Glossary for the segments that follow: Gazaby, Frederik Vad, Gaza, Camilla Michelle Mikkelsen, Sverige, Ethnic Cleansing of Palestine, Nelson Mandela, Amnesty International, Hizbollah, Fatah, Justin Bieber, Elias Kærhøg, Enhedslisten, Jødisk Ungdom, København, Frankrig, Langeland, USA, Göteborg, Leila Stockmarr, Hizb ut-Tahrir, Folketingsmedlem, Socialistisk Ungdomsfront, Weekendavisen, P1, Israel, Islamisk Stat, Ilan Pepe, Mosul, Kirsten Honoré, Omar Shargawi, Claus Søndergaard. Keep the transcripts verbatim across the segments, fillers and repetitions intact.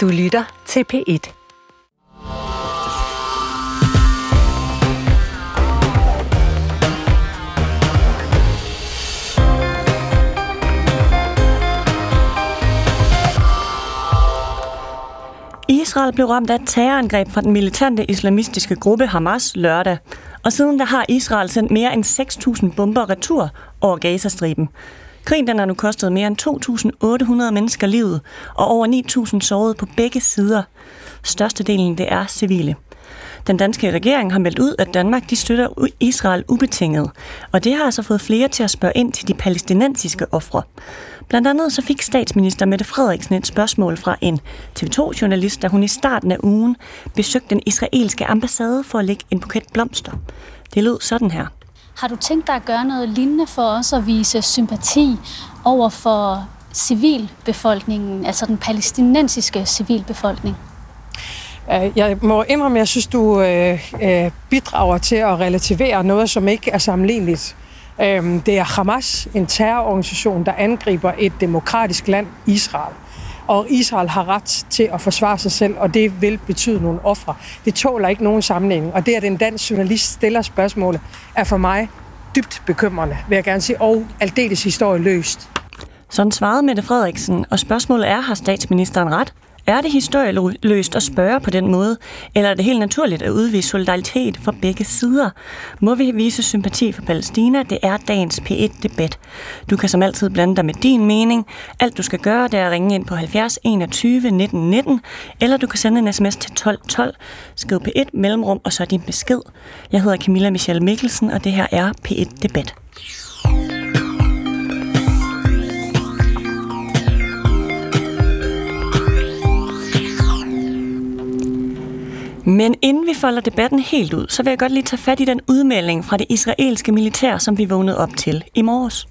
Du lytter til P et. Israel blev ramt af et terrorangreb fra den militante islamistiske gruppe Hamas lørdag, og siden der har Israel sendt mere end seks tusind bomber retur over Gazastriben. Krigen den har nu kostet mere end to tusind otte hundrede mennesker livet, og over ni tusind sårede på begge sider. Størstedelen det er civile. Den danske regering har meldt ud, at Danmark de støtter Israel ubetinget, og det har altså fået flere til at spørge ind til de palæstinensiske ofre. Blandt andet så fik statsminister Mette Frederiksen et spørgsmål fra en T V to journalist, da hun i starten af ugen besøgte den israelske ambassade for at lægge en buket blomster. Det lød sådan her. Har du tænkt dig at gøre noget lignende for os at vise sympati over for civilbefolkningen, altså den palæstinensiske civilbefolkning? Jeg må indrømme, at jeg synes, du bidrager til at relativere noget, som ikke er sammenligneligt. Det er Hamas, en terrororganisation, der angriber et demokratisk land, Israel. Og Israel har ret til at forsvare sig selv, og det vil betyde nogle ofre. Det tåler ikke nogen sammenligning, og det, at en dansk journalist stiller spørgsmålet, er for mig dybt bekymrende, vil jeg gerne sige, og aldeles historieløst. Sådan svarede Mette Frederiksen, og spørgsmålet er, har statsministeren ret? Er det historieløst at spørge på den måde, eller er det helt naturligt at udvise solidaritet for begge sider? Må vi vise sympati for Palæstina? Det er dagens P et-debat. Du kan som altid blande dig med din mening. Alt du skal gøre, det er at ringe ind på halvfjerds enogtyve nitten nitten, eller du kan sende en sms til tolv tolv. Skriv P et, mellemrum og så din besked. Jeg hedder Camilla Michelle Mikkelsen, og det her er P et-debat. Men inden vi folder debatten helt ud, så vil jeg godt lige tage fat i den udmelding fra det israelske militær, som vi vågnede op til i morges.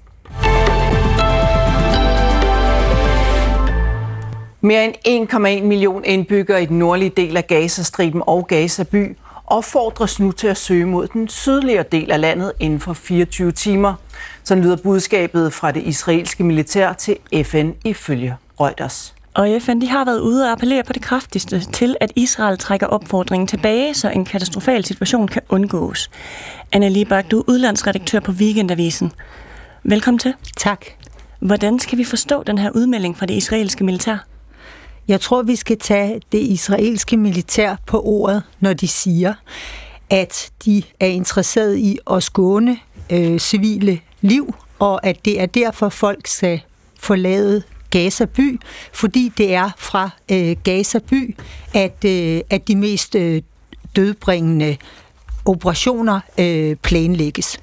Mere end en komma en million indbyggere i den nordlige del af Gazastriben og Gazaby opfordres nu til at søge mod den sydligere del af landet inden for fireogtyve timer. Sådan lyder budskabet fra det israelske militær til F N ifølge Reuters. Og F N de har været ude og appellere på det kraftigste til, at Israel trækker opfordringen tilbage, så en katastrofal situation kan undgås. Anna Libak, du er udlandsredaktør på Weekendavisen. Velkommen til. Tak. Hvordan skal vi forstå den her udmelding fra det israelske militær? Jeg tror, vi skal tage det israelske militær på ordet, når de siger, at de er interesseret i at skåne øh, civile liv, og at det er derfor, folk skal forlade Gazaby, fordi det er fra øh, Gazaby, at, øh, at de mest øh, dødbringende operationer øh, planlægges.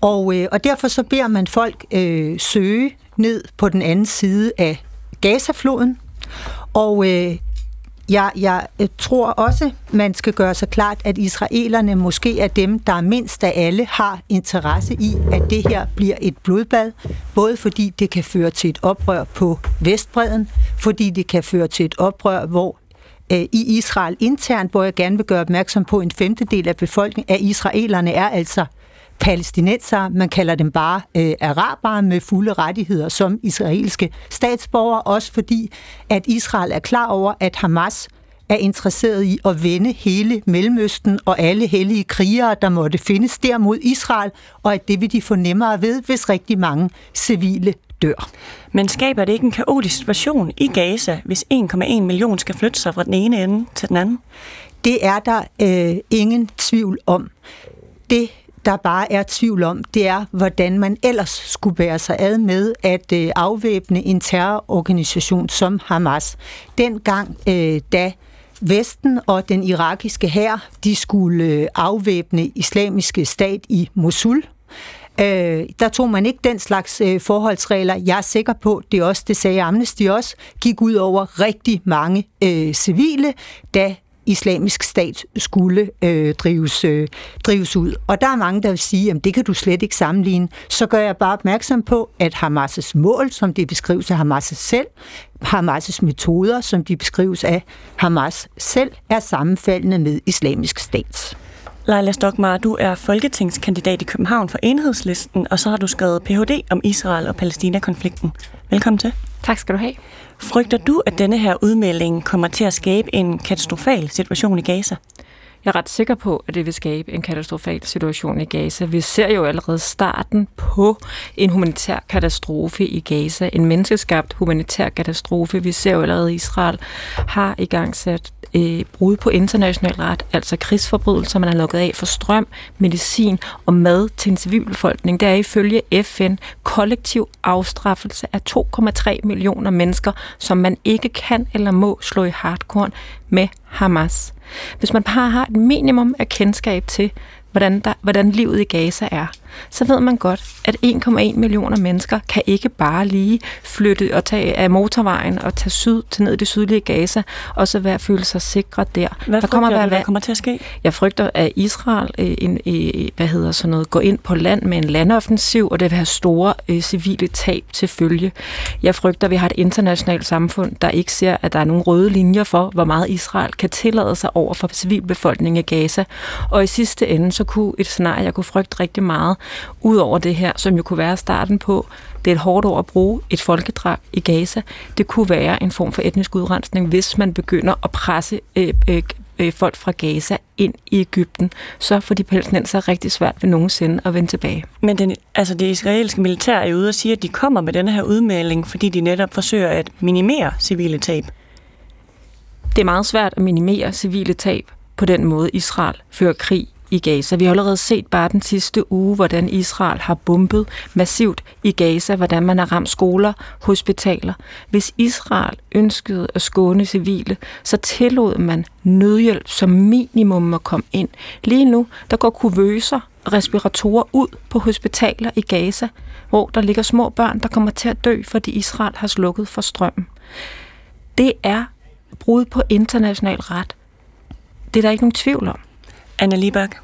Og, øh, og derfor så beder man folk øh, søge ned på den anden side af Gazafloden. Og øh, jeg, jeg tror også, man skal gøre sig klart, at israelerne måske er dem, der mindst af alle har interesse i, at det her bliver et blodbad. Både fordi det kan føre til et oprør på Vestbredden, fordi det kan føre til et oprør, hvor øh, i Israel internt, hvor jeg gerne vil gøre opmærksom på, en femtedel af befolkningen af israelerne er altså palæstinensere. Man kalder dem bare øh, arabere med fulde rettigheder som israelske statsborgere, også fordi, at Israel er klar over, at Hamas er interesseret i at vende hele Mellemøsten og alle hellige krigere, der måtte findes der mod Israel, og at det vil de få nemmere ved, hvis rigtig mange civile dør. Men skaber det ikke en kaotisk situation i Gaza, hvis en komma en million skal flytte sig fra den ene ende til den anden? Det er der øh, ingen tvivl om. Det der bare er tvivl om, det er, hvordan man ellers skulle bære sig ad med at øh, afvæbne en terrororganisation som Hamas. Dengang, øh, da Vesten og den irakiske hær, de skulle øh, afvæbne Islamisk Stat i Mosul, Øh, der tog man ikke den slags øh, forholdsregler. Jeg er sikker på, det også, det sagde Amnesty også, gik ud over rigtig mange øh, civile, da Islamisk Stat skulle øh, drives, øh, drives ud. Og der er mange, der vil sige, at det kan du slet ikke sammenligne. Så gør jeg bare opmærksom på, at Hamas' mål, som det beskrives af Hamas selv, Hamas' metoder, som de beskrives af Hamas selv, er sammenfaldende med Islamisk Stat. Leila Stockmarr, du er folketingskandidat i København for Enhedslisten, og så har du skrevet Ph.D. om Israel og Palæstina-konflikten. Velkommen til. Tak skal du have. Frygter du, at denne her udmelding kommer til at skabe en katastrofal situation i Gaza? Jeg er ret sikker på, at det vil skabe en katastrofal situation i Gaza. Vi ser jo allerede starten på en humanitær katastrofe i Gaza. En menneskeskabt humanitær katastrofe. Vi ser jo allerede, at Israel har igangsat øh, brud på international ret, altså krigsforbrydelser, man har lukket af for strøm, medicin og mad til en civilbefolkning. Der er ifølge F N kollektiv afstraffelse af to komma tre millioner mennesker, som man ikke kan eller må slå i hartkorn med Hamas. Hvis man bare har et minimum af kendskab til, hvordan, der, hvordan livet i Gaza er, så ved man godt, at en komma en millioner mennesker kan ikke bare lige flytte og tage af motorvejen og tage syd til ned i det sydlige Gaza, og så være føle sig sikre der. Hvad der kommer, frygter du, hvad kommer til at ske? Jeg frygter, at Israel øh, en, øh, hvad hedder sådan noget, går ind på land med en landoffensiv, og det vil have store øh, civile tab til følge. Jeg frygter, at vi har et internationalt samfund, der ikke ser, at der er nogle røde linjer for, hvor meget Israel kan tillade sig over for civilbefolkningen i Gaza. Og i sidste ende, så kunne et scenarie, jeg kunne frygte rigtig meget, udover det her, som jo kunne være starten på, det er et hårdt år at bruge et folkedrab i Gaza. Det kunne være en form for etnisk udrensning, hvis man begynder at presse øh, øh, folk fra Gaza ind i Egypten. Så får de palæstinenser rigtig svært ved nogensinde at vende tilbage. Men den, altså det israelske militær er ude og siger, at de kommer med denne her udmelding, fordi de netop forsøger at minimere civile tab. Det er meget svært at minimere civile tab på den måde, Israel fører krig i Gaza. Vi har allerede set bare den sidste uge, hvordan Israel har bombet massivt i Gaza, hvordan man har ramt skoler, hospitaler. Hvis Israel ønskede at skåne civile, så tillod man nødhjælp som minimum at komme ind. Lige nu, der går kuvøser og respiratorer ud på hospitaler i Gaza, hvor der ligger små børn, der kommer til at dø, fordi Israel har slukket for strømmen. Det er brud på international ret. Det er der ikke nogen tvivl om. Anna Libak.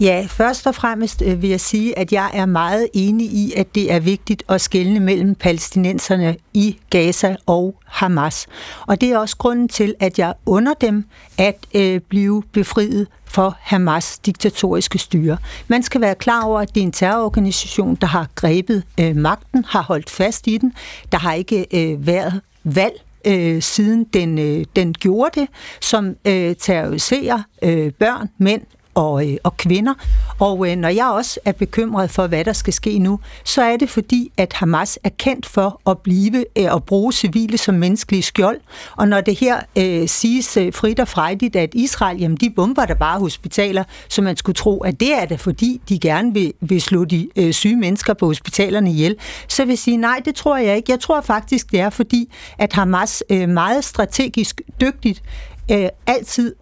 Ja, først og fremmest vil jeg sige, at jeg er meget enig i, at det er vigtigt at skelne mellem palæstinenserne i Gaza og Hamas. Og det er også grunden til, at jeg under dem at øh, blive befriet for Hamas' diktatoriske styre. Man skal være klar over, at det er en terrororganisation, der har grebet øh, magten, har holdt fast i den. Der har ikke øh, været valg Øh, siden den, øh, den gjorde det, som øh, terroriserer øh, børn, mænd og, øh, og kvinder. Og øh, når jeg også er bekymret for, hvad der skal ske nu, så er det fordi, at Hamas er kendt for at blive øh, at bruge civile som menneskelige skjold. Og når det her øh, siges øh, frit og frejdigt, at Israel, jamen de bomber der bare hospitaler, så man skulle tro, at det er det, fordi de gerne vil, vil slå de øh, syge mennesker på hospitalerne ihjel, så vil jeg sige, nej, det tror jeg ikke. Jeg tror faktisk, det er fordi, at Hamas øh, meget strategisk dygtigt øh, altid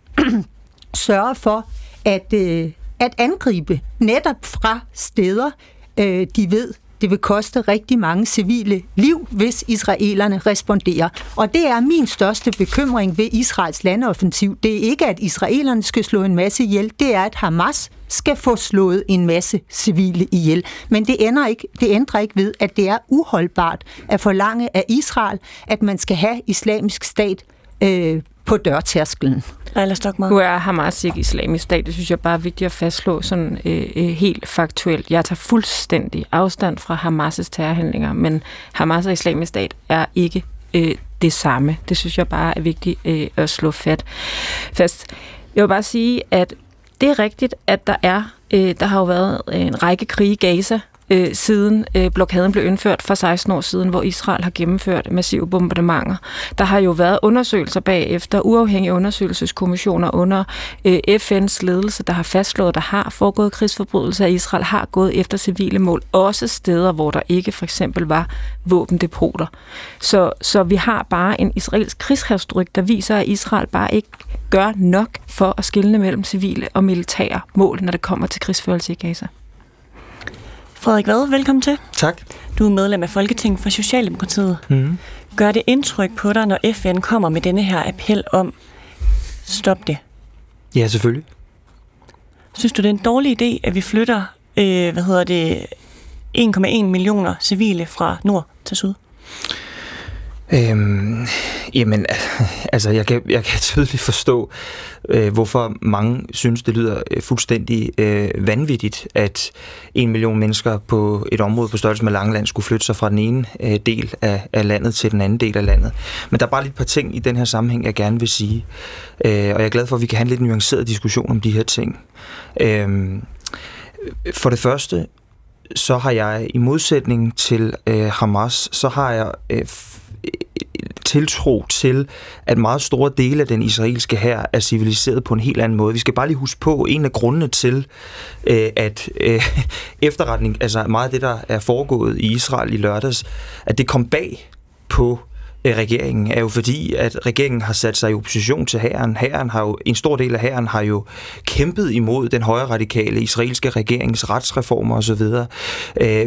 sørger for, At, øh, at angribe netop fra steder, øh, de ved, det vil koste rigtig mange civile liv, hvis israelerne responderer. Og det er min største bekymring ved Israels landoffensiv. Det er ikke, at israelerne skal slå en masse ihjel, det er, at Hamas skal få slået en masse civile ihjel. Men det, ender ikke, det ændrer ikke ved, at det er uholdbart at forlange af Israel, at man skal have Islamisk Stat øh, på dørtærskelen. Leila Stockmarr. Nu er Hamas ikke Islamisk Stat, det synes jeg bare er vigtigt at fastslå sådan øh, øh, helt faktuelt. Jeg tager fuldstændig afstand fra Hamas' terrorhandlinger, men Hamas og Islamisk Stat er ikke øh, det samme. Det synes jeg bare er vigtigt øh, at slå fat. fast. Jeg vil bare sige, at det er rigtigt, at der er, øh, der har jo været en række krige i Gaza, Øh, siden øh, blokaden blev indført for seksten år siden, hvor Israel har gennemført massive bombardementer. Der har jo været undersøgelser bagefter, uafhængige undersøgelseskommissioner under øh, F N's ledelse, der har fastslået, der har foregået krigsforbrydelser. Israel har gået efter civile mål, også steder, hvor der ikke for eksempel var våbendepoter. Så, så vi har bare en israelsk krigshistorik, der viser, at Israel bare ikke gør nok for at skelne mellem civile og militære mål, når det kommer til krigsførelse i Gaza. Frederik Vad, velkommen til. Tak. Du er medlem af Folketinget for Socialdemokratiet. Mm. Gør det indtryk på dig, når F N kommer med denne her appel om, stop det? Ja, selvfølgelig. Synes du, det er en dårlig idé, at vi flytter øh, hvad hedder det, en komma en millioner civile fra nord til syd? Øhm, Jamen, altså, jeg kan, jeg kan tydeligt forstå, øh, hvorfor mange synes, det lyder fuldstændig øh, vanvittigt, at en million mennesker på et område på størrelse med Langeland skulle flytte sig fra den ene øh, del af, af landet til den anden del af landet. Men der er bare lidt par ting i den her sammenhæng, jeg gerne vil sige. Øh, og jeg er glad for, at vi kan have en lidt nuanceret diskussion om de her ting. Øh, for det første, så har jeg i modsætning til øh, Hamas, så har jeg... Øh, f- tiltro til, at meget store dele af den israelske hær er civiliseret på en helt anden måde. Vi skal bare lige huske på en af grundene til, at efterretning, altså meget af det, der er foregået i Israel i lørdags, at det kom bag på regeringen, er jo fordi, at regeringen har sat sig i opposition til hæren. Hæren har jo, en stor del af hæren har jo kæmpet imod den højre radikale israelske regerings retsreformer osv.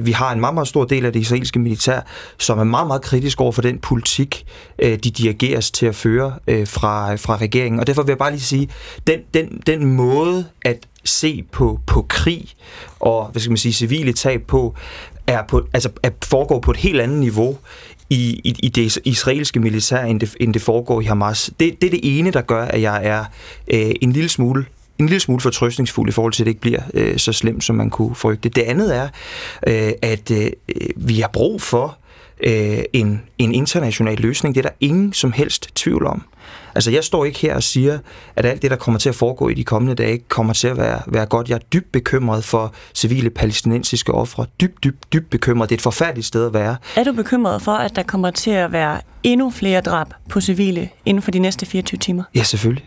Vi har en meget, meget stor del af det israelske militær, som er meget, meget kritisk over for den politik, de dirigeres til at føre fra, fra regeringen. Og derfor vil jeg bare lige sige, den, den, den måde at se på, på krig og, hvad skal man sige, civile tab på, er på, altså at foregår på et helt andet niveau I, i, i det israelske militær, end det, end det foregår i Hamas. Det, det er det ene, der gør, at jeg er øh, en lille smule en lille smule fortrøstningsfuld i forhold til, at det ikke bliver øh, så slemt, som man kunne frygte. Det andet er, øh, at øh, vi har brug for øh, en, en international løsning. Det er der ingen som helst tvivl om. Altså, jeg står ikke her og siger, at alt det, der kommer til at foregå i de kommende dage, kommer til at være, være godt. Jeg er dybt bekymret for civile palæstinensiske ofre. Dybt, dybt, dybt bekymret. Det er et forfærdeligt sted at være. Er du bekymret for, at der kommer til at være endnu flere drab på civile inden for de næste fireogtyve timer? Ja, selvfølgelig.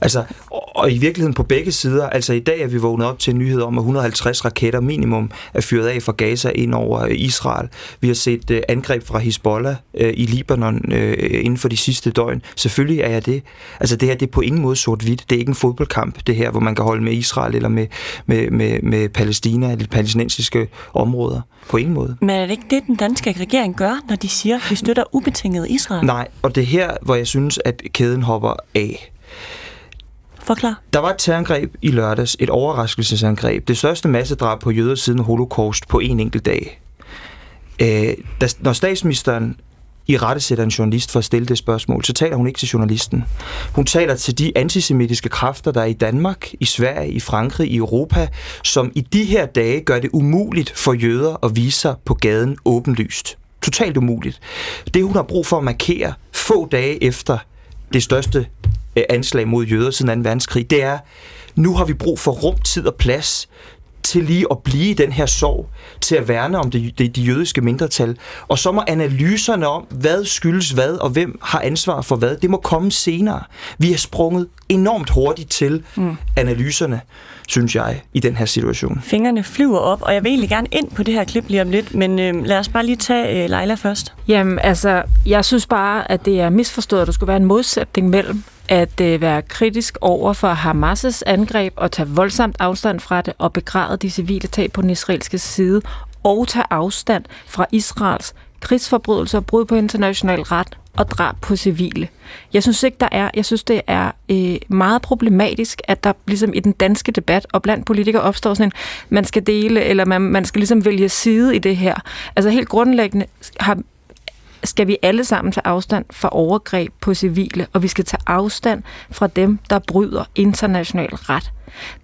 Altså, og, og i virkeligheden på begge sider. Altså, i dag er vi vågnet op til en nyhed om, at et hundrede og halvtreds raketter minimum er fyret af fra Gaza ind over Israel. Vi har set øh, angreb fra Hizbollah øh, i Libanon øh, inden for de sidste døgn. Selvfølgelig er jeg det. Altså, det her, det er på ingen måde sort-hvidt. Det er ikke en fodboldkamp, det her, hvor man kan holde med Israel eller med, med, med, med Palæstina eller de palæstinensiske områder. På ingen måde. Men er det ikke det, den danske regering gør, når de siger, at vi støtter ubetinget Israel? Nej, og det er her, hvor jeg synes, at kæden hopper af. Forklar. Der var et terrorangreb i lørdags, et overraskelsesangreb. Det største massedrab på jøder siden holocaust på en enkelt dag. Øh, da, når statsministeren irettesætter en journalist for at stille det spørgsmål, så taler hun ikke til journalisten. Hun taler til de antisemitiske kræfter, der er i Danmark, i Sverige, i Frankrig, i Europa, som i de her dage gør det umuligt for jøder at vise sig på gaden åbenlyst. Totalt umuligt. Det, hun har brug for at markere få dage efter det største anslag mod jøder siden anden verdenskrig, det er, nu har vi brug for rum, tid og plads til lige at blive i den her sorg, til at værne om det, det, de jødiske mindretal. Og så må analyserne om, hvad skyldes hvad, og hvem har ansvar for hvad, det må komme senere. Vi har sprunget enormt hurtigt til mm. analyserne, synes jeg, i den her situation. Fingrene flyver op, og jeg vil egentlig gerne ind på det her klip lige om lidt, men øh, lad os bare lige tage øh, Leila først. Jamen, altså, jeg synes bare, at det er misforstået, at der skulle være en modsætning mellem at øh, være kritisk over for Hamas' angreb og tage voldsomt afstand fra det og begræde de civile tab på den israelske side og tage afstand fra Israels krigsforbrydelser, brud på international ret og drab på civile. Jeg synes ikke, der er. Jeg synes, det er øh, meget problematisk, at der ligesom i den danske debat og blandt politikere opstår sådan en, man skal dele, eller man, man skal ligesom vælge side i det her. Altså helt grundlæggende har skal vi alle sammen tage afstand fra overgreb på civile, og vi skal tage afstand fra dem, der bryder international ret.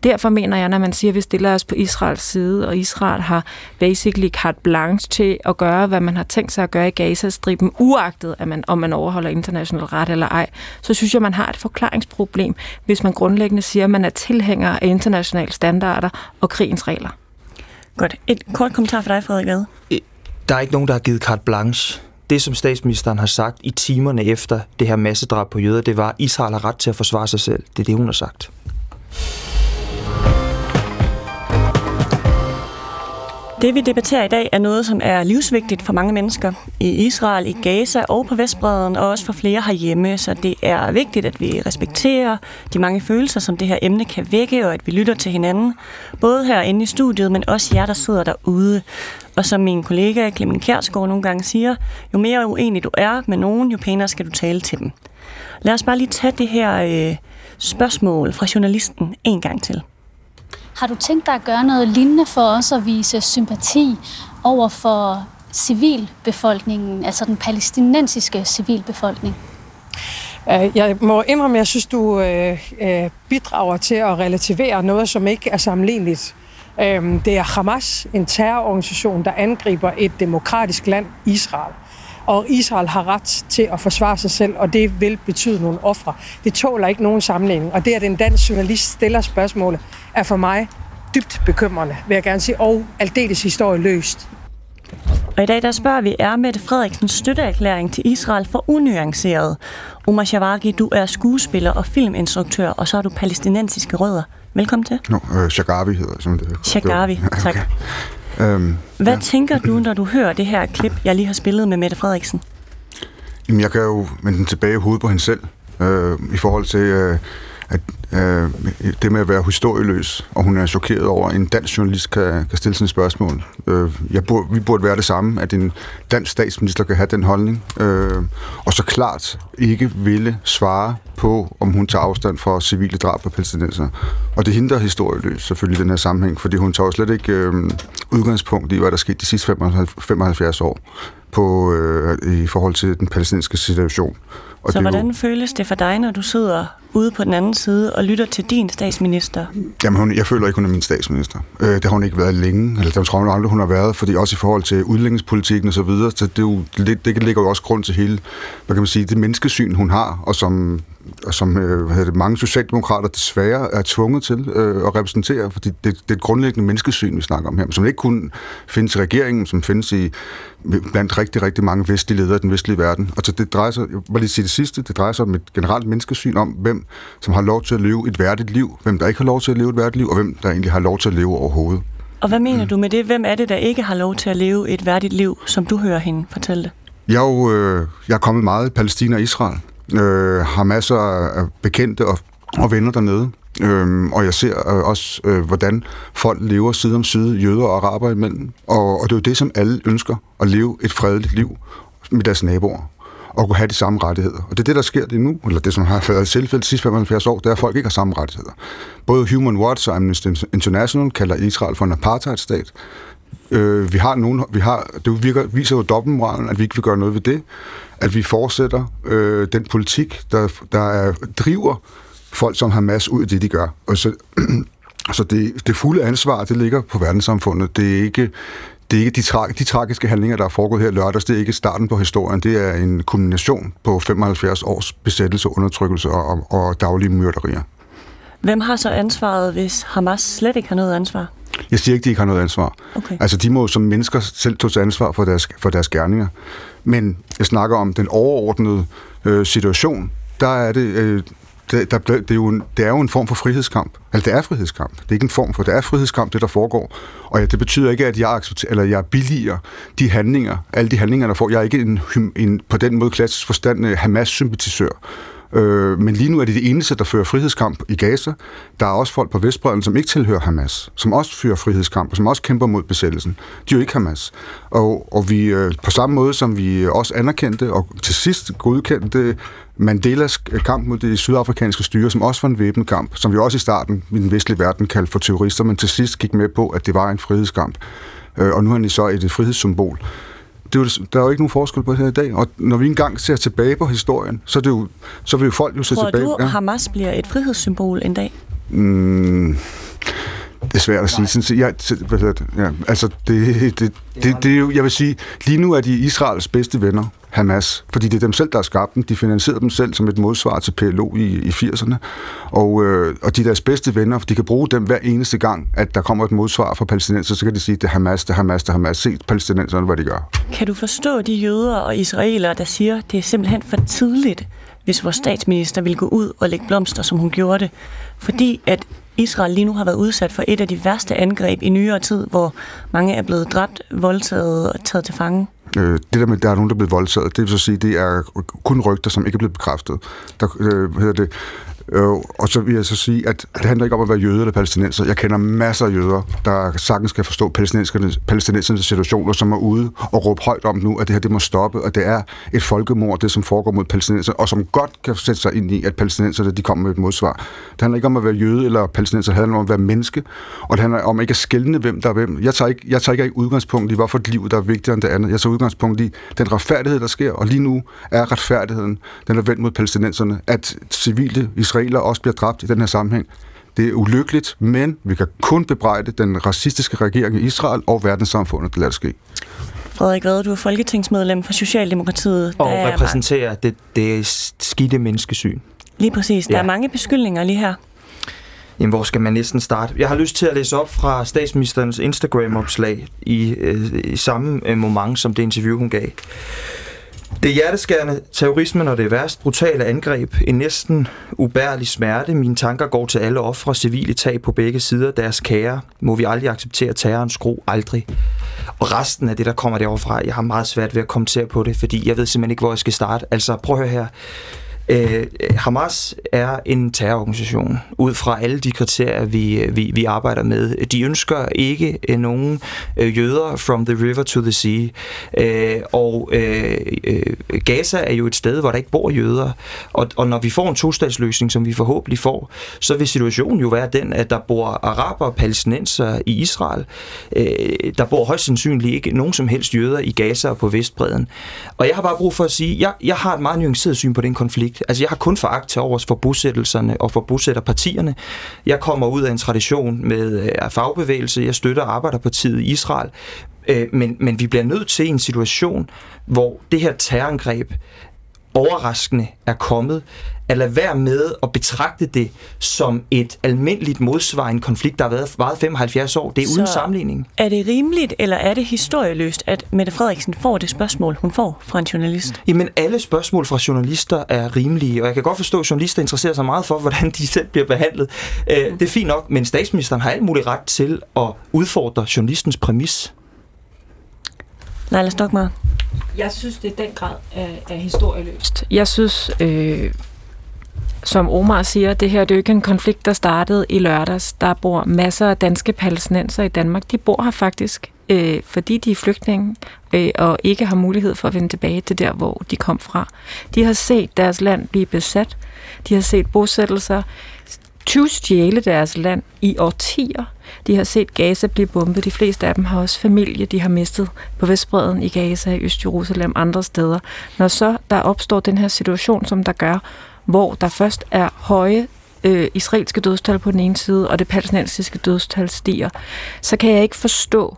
Derfor mener jeg, når man siger, at vi stiller os på Israels side, og Israel har basically carte blanche til at gøre, hvad man har tænkt sig at gøre i Gazastriben, uagtet at man, om man overholder international ret eller ej, så synes jeg, man har et forklaringsproblem, hvis man grundlæggende siger, at man er tilhænger af internationale standarder og krigens regler. Godt. Et kort kommentar for dig, Frederik Vad. Der er ikke nogen, der har givet carte blanche. Det, som statsministeren har sagt i timerne efter det her massedrab på jøder, det var, at Israel har ret til at forsvare sig selv. Det er det, hun har sagt. Det, vi debatterer i dag, er noget, som er livsvigtigt for mange mennesker i Israel, i Gaza og på Vestbredden, og også for flere herhjemme. Så det er vigtigt, at vi respekterer de mange følelser, som det her emne kan vække, og at vi lytter til hinanden. Både herinde i studiet, men også jer, der sidder derude. Og som min kollega Clemen Kjærsgaard nogle gange siger, jo mere uenig du er med nogen, jo pænere skal du tale til dem. Lad os bare lige tage det her øh, spørgsmål fra journalisten en gang til. Har du tænkt dig at gøre noget lignende for os at vise sympati over for civilbefolkningen, altså den palæstinensiske civilbefolkning? Jeg må indrømme, jeg synes, du bidrager til at relativere noget, som ikke er sammenligneligt. Det er Hamas, en terrororganisation, der angriber et demokratisk land, Israel. Og Israel har ret til at forsvare sig selv, og det vil betyde nogle ofre. Det tåler ikke nogen sammenligning. Og det, at en dansk journalist stiller spørgsmålet, er for mig dybt bekymrende, vil jeg gerne sige, og aldeles historieløst. Og i dag der spørger vi, er Mette Frederiksens støtteerklæring til Israel for unuanceret? Omar Shargawi, du er skuespiller og filminstruktør, og så er du palæstinensiske rødder. Velkommen til. No, øh, Shargawi hedder jeg, som det hedder. Shargawi, tak. Okay. Øhm, Hvad ja. tænker du, når du hører det her klip, jeg lige har spillet med Mette Frederiksen? Jamen, jeg kan jo vende den tilbage i hovedet på hende selv, øh, i forhold til øh, at, øh, det med at være historieløs, og hun er chokeret over, at en dansk journalist kan, kan stille sådan et spørgsmål. Øh, jeg burde, vi burde være det samme, at en dansk statsminister kan have den holdning, øh, og så klart ikke ville svare på, om hun tager afstand fra civile drab på palæstinenser. Og det hindrer historieløs selvfølgelig i den her sammenhæng, fordi hun tager jo slet ikke øh, udgangspunkt i, hvad der skete de sidste femoghalvfjerds år på, øh, i forhold til den palæstinensiske situation. Og så hvordan jo... føles det for dig, når du sidder ude på den anden side og lytter til din statsminister? Jamen, hun, jeg føler ikke, hun er min statsminister. Øh, det har hun ikke været længe, eller det tror jeg aldrig, hun har været, fordi også i forhold til udlændingspolitikken og så videre, så det, er jo, det, det ligger jo også grund til hele, hvad kan man sige, det menneskesyn, hun har, og som, og som hvad hedder det, mange socialdemokrater desværre er tvunget til øh, at repræsentere, fordi det, det er et grundlæggende menneskesyn, vi snakker om her, som ikke kun findes i regeringen, som findes i blandt rigtig, rigtig mange vestlige ledere i den vestlige verden. Og så det drejer sig, jeg vil lige sige det sidste, det drejer sig om et generelt menneskesyn om, hvem som har lov til at leve et værdigt liv, hvem der ikke har lov til at leve et værdigt liv, og hvem der egentlig har lov til at leve overhovedet. Og hvad mener mm. du med det? Hvem er det, der ikke har lov til at leve et værdigt liv, som du hører hende fortælle det? Jeg er jo, øh, jeg er kommet meget i Palæstina og Israel. Øh, har masser af bekendte og, og venner dernede. Øhm, og jeg ser øh, også, øh, hvordan folk lever side om side, jøder og araber imellem. Og, og det er jo det, som alle ønsker, at leve et fredeligt liv med deres naboer, og kunne have de samme rettigheder. Og det er det, der sker lige nu, eller det, som har været tilfældet de sidste femoghalvfjerds år, det er, at folk ikke har samme rettigheder. Både Human Rights og Amnesty International kalder Israel for en apartheidstat. Øh, vi har nogen, vi har, det virker, viser jo dobbeltmoralen, at vi ikke vil gøre noget ved det, at vi fortsætter øh, den politik, der, der er, driver folk som Hamas ud af det, de gør. Og så, så det, det fulde ansvar, det ligger på verdenssamfundet. Det er ikke, det er ikke de, tra- de tragiske handlinger, der er foregået her lørdags, det er ikke starten på historien. Det er en kombination på femoghalvfjerds års besættelse, undertrykkelse og, og daglige myrderier. Hvem har så ansvaret, hvis Hamas slet ikke har noget ansvar? Jeg siger ikke, de ikke har noget ansvar. Okay. Altså, de må som mennesker selv tage ansvar for deres, for deres gerninger. Men jeg snakker om den overordnede øh, situation. Der er det... Øh, Det, der, det, er jo en, det er jo en form for frihedskamp. Altså, det er frihedskamp. Det er ikke en form for, det er frihedskamp, det der foregår. Og ja, det betyder ikke, at jeg accepterer, eller jeg billiger de handlinger, alle de handlinger, der får. Jeg er ikke en, en på den måde klassisk forstand Hamas-sympatisør. Øh, men lige nu er det det eneste, der fører frihedskamp i Gaza. Der er også folk på Vestbredden, som ikke tilhører Hamas, som også fører frihedskamp, og som også kæmper mod besættelsen. De er jo ikke Hamas. Og, og vi, øh, på samme måde, som vi også anerkendte, og til sidst godkendte Mandelas kamp mod det sydafrikanske styre, som også var en væbnet kamp, som vi også i starten i den vestlige verden kaldte for terrorister, men til sidst gik med på, at det var en frihedskamp. Og nu er det så et frihedssymbol. Det er jo, der er jo ikke nogen forskel på det her i dag, og når vi engang ser tilbage på historien, så, er det jo, så vil jo folk jo se tilbage. Tror du, ja. Hamas bliver et frihedssymbol en dag? Mm. Det er svært at sige. Jeg, ja, altså det, det, det, det, jeg vil sige, lige nu er de Israels bedste venner, Hamas, fordi det er dem selv, der har skabt dem. De finansierede dem selv som et modsvar til P L O i, i firserne, og, øh, og de er deres bedste venner, for de kan bruge dem hver eneste gang, at der kommer et modsvar fra palæstinenser, så kan de sige, det er Hamas, det er Hamas, det er Hamas. Se palæstinenserne, hvad de gør. Kan du forstå de jøder og israelere, der siger, det er simpelthen for tidligt, hvis vores statsminister ville gå ud og lægge blomster, som hun gjorde det, fordi at Israel lige nu har været udsat for et af de værste angreb i nyere tid, hvor mange er blevet dræbt, voldtaget og taget til fange? Øh, det der med, der er nogen, der er blevet voldtaget, det vil så sige, det er kun rygter, som ikke er blevet bekræftet. Der øh, hedder det... Øh, og så vil jeg så sige, at det handler ikke om at være jøde eller palæstinenser. Jeg kender masser af jøder, der sagtens kan forstå palæstinensernes situationer, som er ude og råbe højt om nu, at det her det må stoppe, og det er et folkemord, det som foregår mod palæstinenser, og som godt kan sætte sig ind i, at palæstinenserne, de kommer med et modsvar. Det handler ikke om at være jøde eller palæstinenser, det handler om at være menneske, og det handler om ikke at skelne, hvem der er hvem. Jeg tager ikke, jeg tager ikke udgangspunkt i, hvorfor et liv der er vigtigere end det andet. Jeg tager udgangspunkt i den retfærdighed, der sker, og lige nu er retfærdigheden, den er vendt mod palæstinenserne, at civile israelere også bliver dræbt i den her sammenhæng. Det er ulykkeligt, men vi kan kun bebrejde den racistiske regering i Israel og verdenssamfundet, der lader det ske. Frederik Vad, du er folketingsmedlem for Socialdemokratiet. Og der repræsenterer det, det skidte menneskesyn. Lige præcis. Der ja. er mange beskyldninger lige her. Jamen, hvor skal man næsten starte? Jeg har lyst til at læse op fra statsministerens Instagram-opslag i, øh, i samme øh, moment, som det interview, hun gav. Det er hjerteskærende, terrorismen og det værst brutale angreb, en næsten ubærlig smerte. Mine tanker går til alle ofre, civile tab på begge sider, deres kære. Må vi aldrig acceptere terrorens gru, aldrig. Og resten af det, der kommer deroverfra, jeg har meget svært ved at kommentere på det, fordi jeg ved simpelthen ikke, hvor jeg skal starte. Altså, prøv at høre her. Øh, Hamas er en terrororganisation ud fra alle de kriterier, vi, vi, vi arbejder med. De ønsker ikke øh, nogen øh, jøder from the river to the sea. Øh, og øh, Gaza er jo et sted, hvor der ikke bor jøder. Og, og når vi får en tostatsløsning, som vi forhåbentlig får, så vil situationen jo være den, at der bor araber og palæstinenser i Israel. Øh, der bor højst sandsynligt ikke nogen som helst jøder i Gaza og på Vestbredden. Og jeg har bare brug for at sige, at jeg, jeg har et meget nuanceret syn på den konflikt. Altså, jeg har kun foragt til overs for bosættelserne og for bosætterpartierne. Jeg kommer ud af en tradition med øh, fagbevægelse. Jeg støtter Arbejderpartiet i Israel. Øh, men, men vi bliver nødt til en situation, hvor det her terrorangreb overraskende er kommet, at lade være med at betragte det som et almindeligt modsvar i en konflikt, der har været varet femoghalvfjerds år. Det er så uden sammenligning. Er det rimeligt, eller er det historieløst, at Mette Frederiksen får det spørgsmål, hun får fra en journalist? Jamen, alle spørgsmål fra journalister er rimelige, og jeg kan godt forstå, at journalister interesserer sig meget for, hvordan de selv bliver behandlet. Mm. Det er fint nok, men statsministeren har alt muligt ret til at udfordre journalistens præmis. Leila Stockmarr. Jeg synes, det i den grad er, er historieløst. Jeg synes, øh, som Omar siger, det her det er jo ikke en konflikt, der startede i lørdags. Der bor masser af danske palæstinenser i Danmark. De bor her faktisk, øh, fordi de er flygtninge øh, og ikke har mulighed for at vende tilbage til der, hvor de kom fra. De har set deres land blive besat. De har set bosættelser tyvstjæle deres land i årtier. De har set Gaza blive bombet. De fleste af dem har også familie, de har mistet på Vestbredden, i Gaza, i Øst-Jerusalem, andre steder. Når så der opstår den her situation, som der gør, hvor der først er høje øh, israelske dødstal på den ene side, og det palæstinensiske dødstal stiger, så kan jeg ikke forstå,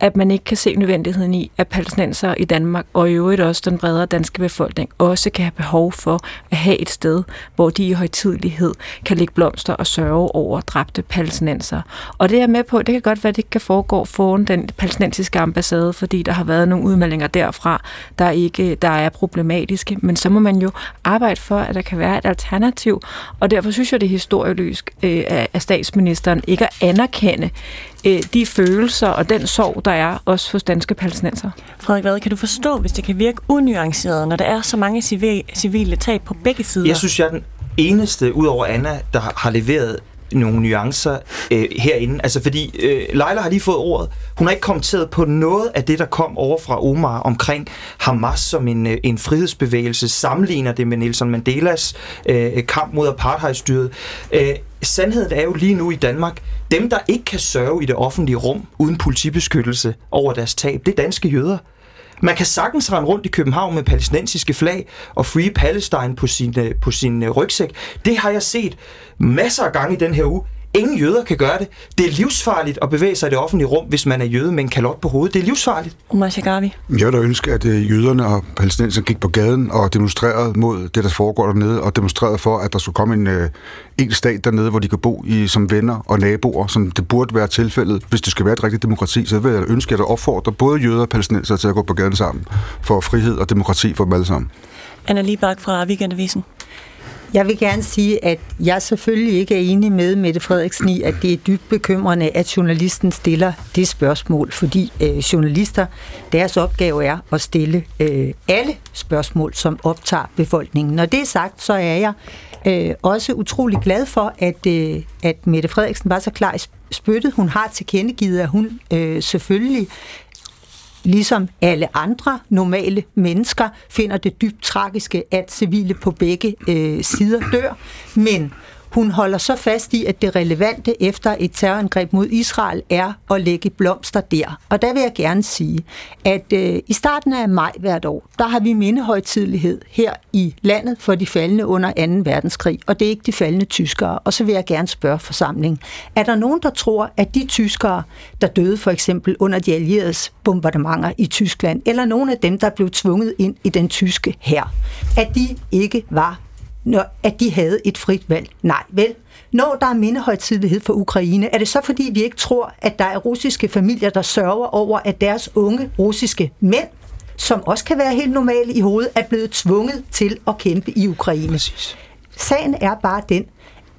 at man ikke kan se nødvendigheden i, at palæstinensere i Danmark, og i øvrigt også den bredere danske befolkning, også kan have behov for at have et sted, hvor de i højtidelighed kan lægge blomster og sørge over dræbte palæstinensere. Og det er med på, det kan godt være, at det ikke kan foregå foran den palæstinensiske ambassade, fordi der har været nogle udmeldinger derfra, der, ikke, der er problematiske, men så må man jo arbejde for, at der kan være et alternativ, og derfor synes jeg, det er historieløst øh, af statsministeren ikke at anerkende øh, de følelser og den sorg, der er også hos danske palæstinenser. Frederik Vad, kan du forstå, hvis det kan virke unuanceret, når der er så mange civile tab på begge sider? Jeg synes, jeg er den eneste, udover Anna, der har leveret nogle nuancer øh, herinde. Altså, fordi øh, Leila har lige fået ordet. Hun har ikke kommenteret på noget af det, der kom over fra Omar omkring Hamas som en, øh, en frihedsbevægelse, sammenligner det med Nelson Mandelas øh, kamp mod apartheidstyret. Øh, Sandheden er jo lige nu i Danmark, dem der ikke kan sørge i det offentlige rum uden politibeskyttelse over deres tab, det er danske jøder. Man kan sagtens rende rundt i København med palæstinensiske flag og Free Palestine på sin, på sin rygsæk. Det har jeg set masser af gange i den her uge. Ingen jøder kan gøre det. Det er livsfarligt at bevæge sig i det offentlige rum, hvis man er jøde med en kalot på hovedet. Det er livsfarligt. Omar Shargawi. Jeg vil da ønske, at jøderne og palæstinenserne gik på gaden og demonstrerede mod det, der foregår dernede, og demonstrerede for, at der skulle komme en, en stat dernede, hvor de kan bo i, som venner og naboer, som det burde være tilfældet. Hvis det skal være et rigtigt demokrati, så vil jeg ønske, at der opfordrer både jøder og palæstinensere til at gå på gaden sammen for frihed og demokrati for dem alle sammen. Anna Libak fra Weekendavisen. Jeg vil gerne sige, at jeg selvfølgelig ikke er enig med Mette Frederiksen i, at det er dybt bekymrende, at journalisten stiller det spørgsmål, fordi øh, journalister, deres opgave er at stille øh, alle spørgsmål, som optager befolkningen. Når det er sagt, så er jeg øh, også utrolig glad for, at, øh, at Mette Frederiksen var så klar i spyttet. Hun har tilkendegivet, at hun øh, selvfølgelig ligesom alle andre normale mennesker, finder det dybt tragiske, at civile på begge øh, sider dør. Men hun holder så fast i, at det relevante efter et terrorangreb mod Israel er at lægge blomster der. Og der vil jeg gerne sige, at øh, i starten af maj hvert år, der har vi mindehøjtidelighed her i landet for de faldne under anden verdenskrig, og det er ikke de faldne tyskere. Og så vil jeg gerne spørge forsamlingen, er der nogen, der tror, at de tyskere, der døde for eksempel under de allieredes bombardementer i Tyskland, eller nogen af dem, der blev tvunget ind i den tyske hær, at de ikke var Når, at de havde et frit valg? Nej, vel? Når der er mindehøjtidelighed for Ukraine, er det så fordi, vi ikke tror, at der er russiske familier, der sørger over, at deres unge russiske mænd, som også kan være helt normale i hovedet, er blevet tvunget til at kæmpe i Ukraine? Præcis. Sagen er bare den,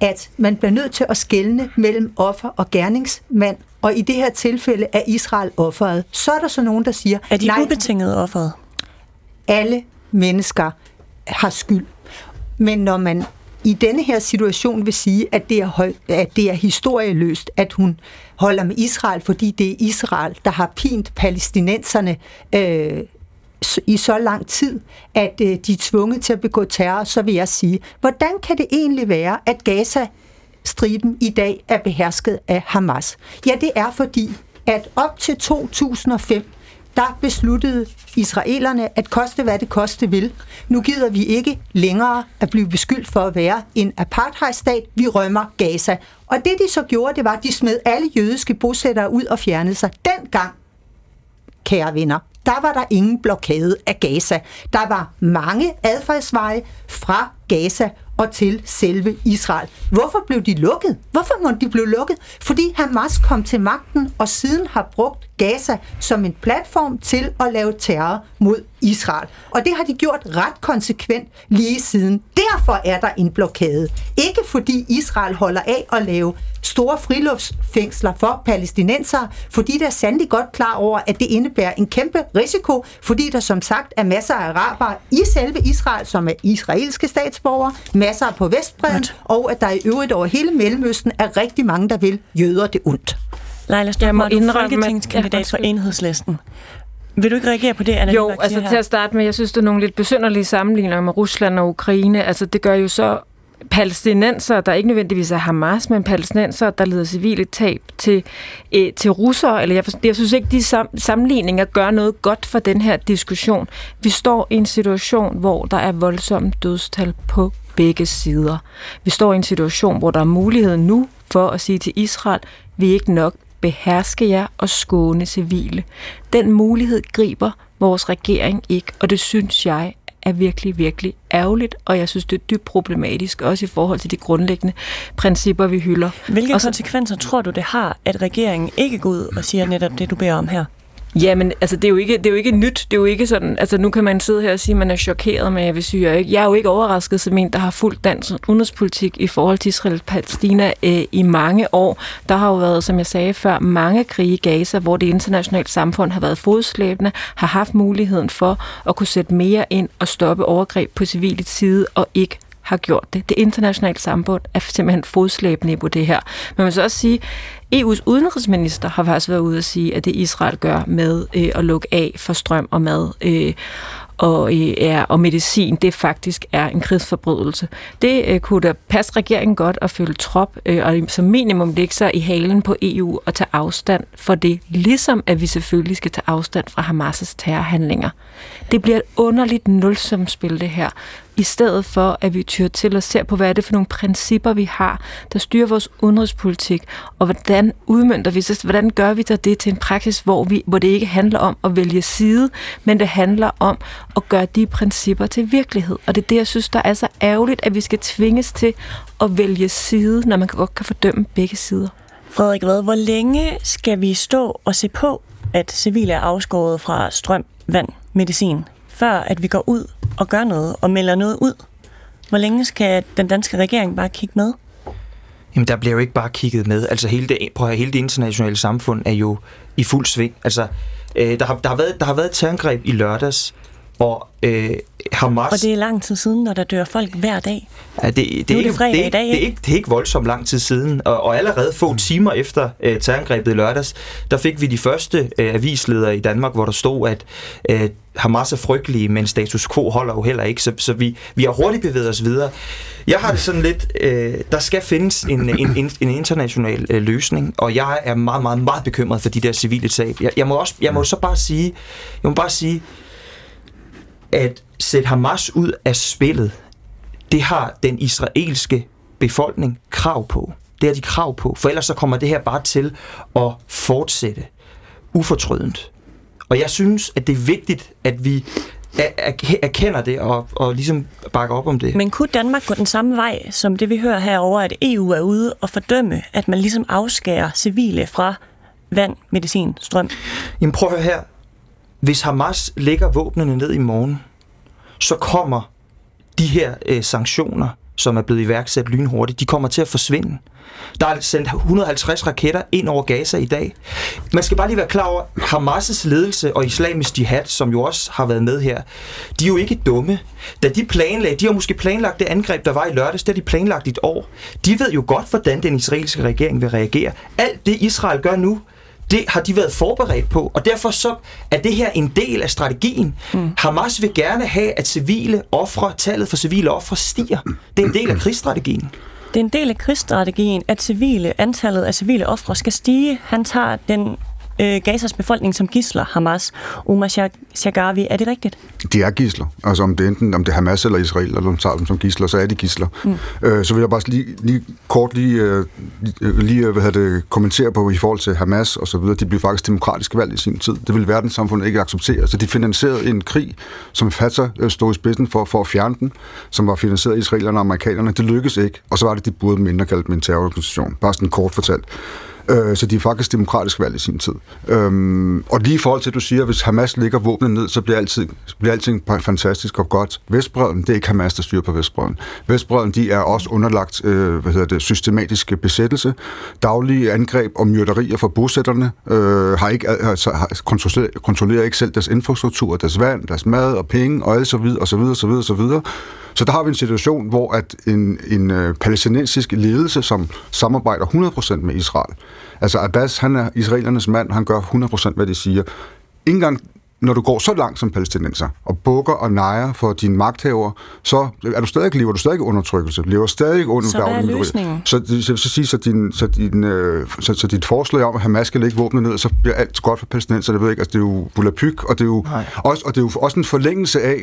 at man bliver nødt til at skelne mellem offer og gerningsmand, og i det her tilfælde er Israel offeret. Så er der så nogen, der siger... Er de nej, ubetinget offeret? Alle mennesker har skyld. Men når man i denne her situation vil sige, at det er, høj, at det er historieløst, at hun holder med Israel, fordi det er Israel, der har pint palæstinenserne øh, i så lang tid, at øh, de er tvunget til at begå terror, så vil jeg sige, hvordan kan det egentlig være, at Gazastriben i dag er behersket af Hamas? Ja, det er fordi, at op til to tusind og fem, der besluttede israelerne at koste, hvad det koste vil. Nu gider vi ikke længere at blive beskyldt for at være en apartheidstat. Vi rømmer Gaza. Og det, de så gjorde, det var, at de smed alle jødiske bosættere ud og fjernede sig. Dengang, kære venner, der var der ingen blokade af Gaza. Der var mange adfærdsveje fra Gaza og til selve Israel. Hvorfor blev de lukket? Hvorfor må de blive lukket? Fordi Hamas kom til magten og siden har brugt Gaza som en platform til at lave terror mod Israel. Og det har de gjort ret konsekvent lige siden. Derfor er der en blokade. Ikke fordi Israel holder af at lave store friluftsfængsler for palæstinensere, fordi der er sandelig godt klar over, at det indebærer en kæmpe risiko, fordi der som sagt er masser af arabere i selve Israel, som er israelske statsborgere, masser på Vestbredden, og at der i øvrigt over hele Mellemøsten er rigtig mange, der vil jøder det ondt. Leila Stockmarr, du er folketingskandidat for Enhedslisten. Vil du ikke reagere på det, Anna? Jo, Libak, altså her? Til at starte med, jeg synes, det er nogle lidt besynderlige sammenligninger med Rusland og Ukraine. Altså, det gør jo så palæstinenser, der ikke nødvendigvis er Hamas, men palæstinenser, der lider civile tab til, øh, til russere. Eller jeg, jeg synes ikke, de sam, sammenligninger gør noget godt for den her diskussion. Vi står i en situation, hvor der er voldsomme dødstal på begge sider. Vi står i en situation, hvor der er mulighed nu for at sige til Israel, vi er ikke nok, beherske jer og skåne civile. Den mulighed griber vores regering ikke, og det synes jeg er virkelig, virkelig ærgerligt, og jeg synes, det er dybt problematisk, også i forhold til de grundlæggende principper, vi hylder. Hvilke og så, konsekvenser tror du, det har, at regeringen ikke går ud og siger netop det, du beder om her? Jamen, altså, det er jo ikke, det er jo ikke nyt. Det er jo ikke sådan, altså, nu kan man sidde her og sige, at man er chokeret, men jeg vil sige, jeg, jeg er jo ikke overrasket som en, der har fulgt dansk udenrigspolitik i forhold til Israel og Palæstina øh, i mange år. Der har jo været, som jeg sagde før, mange krige i Gaza, hvor det internationale samfund har været fodslæbende, har haft muligheden for at kunne sætte mere ind og stoppe overgreb på civilets side og ikke har gjort det. Det internationale samfund er simpelthen fodslæbende på det her. Men man må så også sige, E U's udenrigsminister har faktisk været ude at sige, at det Israel gør med øh, at lukke af for strøm og mad øh, og, øh, er, og medicin, det faktisk er en krigsforbrydelse. Det øh, kunne da passe regeringen godt at følge trop, øh, og som minimum lægge sig i halen på E U og tage afstand for det, ligesom at vi selvfølgelig skal tage afstand fra Hamas' terrorhandlinger. Det bliver et underligt nulsumspil det her, i stedet for, at vi tyrer til og ser på, hvad er det for nogle principper, vi har, der styrer vores udenrigspolitik, og hvordan udmønter vi så, hvordan gør vi det til en praksis, hvor, vi, hvor det ikke handler om at vælge side, men det handler om at gøre de principper til virkelighed. Og det er det, jeg synes, der er så ærgerligt, at vi skal tvinges til at vælge side, når man godt kan fordømme begge sider. Frederik Vad, hvor længe skal vi stå og se på, at civile er afskåret fra strøm, vand, medicin, før at vi går ud og gør noget og melder noget ud? Hvor længe skal den danske regering bare kigge med? Jamen, der bliver jo ikke bare kigget med. Altså, hele det, prøv at høre, hele det internationale samfund er jo i fuld sving. Altså, øh, der, har, der, har været, der har været et terrorangreb i lørdags, hvor øh, Hamas... Og det er lang tid siden, når der dør folk hver dag. Ja, det, det, det er, er fredag det, i dag, ikke? Det er ikke, det er ikke voldsomt lang tid siden. Og, og allerede få timer efter øh, terrorangrebet i lørdags, der fik vi de første øh, avisledere i Danmark, hvor der stod, at... Øh, Hamas er frygtelige, men status quo holder jo heller ikke, så, så vi, vi har hurtigt bevæget os videre. Jeg har det sådan lidt, øh, der skal findes en, en, en international øh, løsning, og jeg er meget, meget, meget bekymret for de der civile tab. Jeg, jeg, må, også, jeg må så bare sige, jeg må bare sige, at sætte Hamas ud af spillet, det har den israelske befolkning krav på. Det har de krav på, for ellers så kommer det her bare til at fortsætte ufortrødent. Og jeg synes, at det er vigtigt, at vi erkender det og, og ligesom bakker op om det. Men kunne Danmark gå den samme vej, som det vi hører herover, at E U er ude og fordømme, at man ligesom afskærer civile fra vand, medicin, strøm? Jamen prøv at høre her. Hvis Hamas lægger våbnene ned i morgen, så kommer de her øh, sanktioner, som er blevet iværksat lynhurtigt, de kommer til at forsvinde. Der er sendt et hundrede og halvtreds raketter ind over Gaza i dag. Man skal bare lige være klar over, Hamas' ledelse og islamisk jihad, som jo også har været med her, de er jo ikke dumme. Da de planlagde, de har måske planlagt det angreb, der var i lørdags, der de planlagt et år. De ved jo godt, hvordan den israelske regering vil reagere. Alt det, Israel gør nu, det har de været forberedt på, og derfor så er det her en del af strategien. Mm. Hamas vil gerne have, at civile ofre, tallet for civile ofre stiger. Det er en del af krigsstrategien. Det er en del af krigsstrategien, at civile, antallet af civile ofre skal stige. Han tager den øh, Gazas befolkning som gidsler, Hamas. Omar Shargawi, er det rigtigt? De er gidsler. Altså om det enten om det er Hamas eller Israel, eller de tager dem som gidsler, så er de gidsler. Mm. Øh, så vil jeg bare lige, lige kort lige, øh, lige hvad det, kommentere på i forhold til Hamas og så videre. De blev faktisk demokratisk valgt i sin tid. Det ville verdenssamfundet ikke acceptere. Så de finansierede en krig, som Fatah stod i spidsen for, for at fjerne den, som var finansieret af israelerne og amerikanerne. Det lykkedes ikke. Og så var det, de burde mindre kaldt dem en terrororganisation. Bare sådan kort fortalt. Så de er faktisk demokratisk valgt i sin tid. Øhm, og lige i forhold til, at du siger, at hvis Hamas lægger våbnet ned, så bliver, altid, så bliver alting fantastisk og godt. Vestbredden, det er ikke Hamas, der styrer på Vestbredden. Vestbredden, de er også underlagt øh, hvad hedder det, systematiske besættelse. Daglige angreb og myrderier fra bosætterne øh, har ikke, altså, har, kontroller, kontrollerer ikke selv deres infrastruktur, deres vand, deres mad og penge og alt så videre, og så videre, og så videre, og så videre. Så der har vi en situation, hvor at en, en øh, palæstinensisk ledelse, som samarbejder hundrede procent med Israel, altså Abbas, han er israelernes mand, han gør hundrede procent, hvad de siger. Ingen gang, når du går så langt som palæstinenser, og bukker og nejer for dine magthavere, så er du stadig, lever du stadig undertrykkelse, lever stadig under... Så hvad er løsningen? Så, så, så, så, så, din, så, din, øh, så, så dit forslag om, at Hamas skal lægge våbnet ned, så bliver alt godt for palæstinenser, det ved jeg ikke, altså det er jo volapyk, og det er jo, også, og det er jo også en forlængelse af,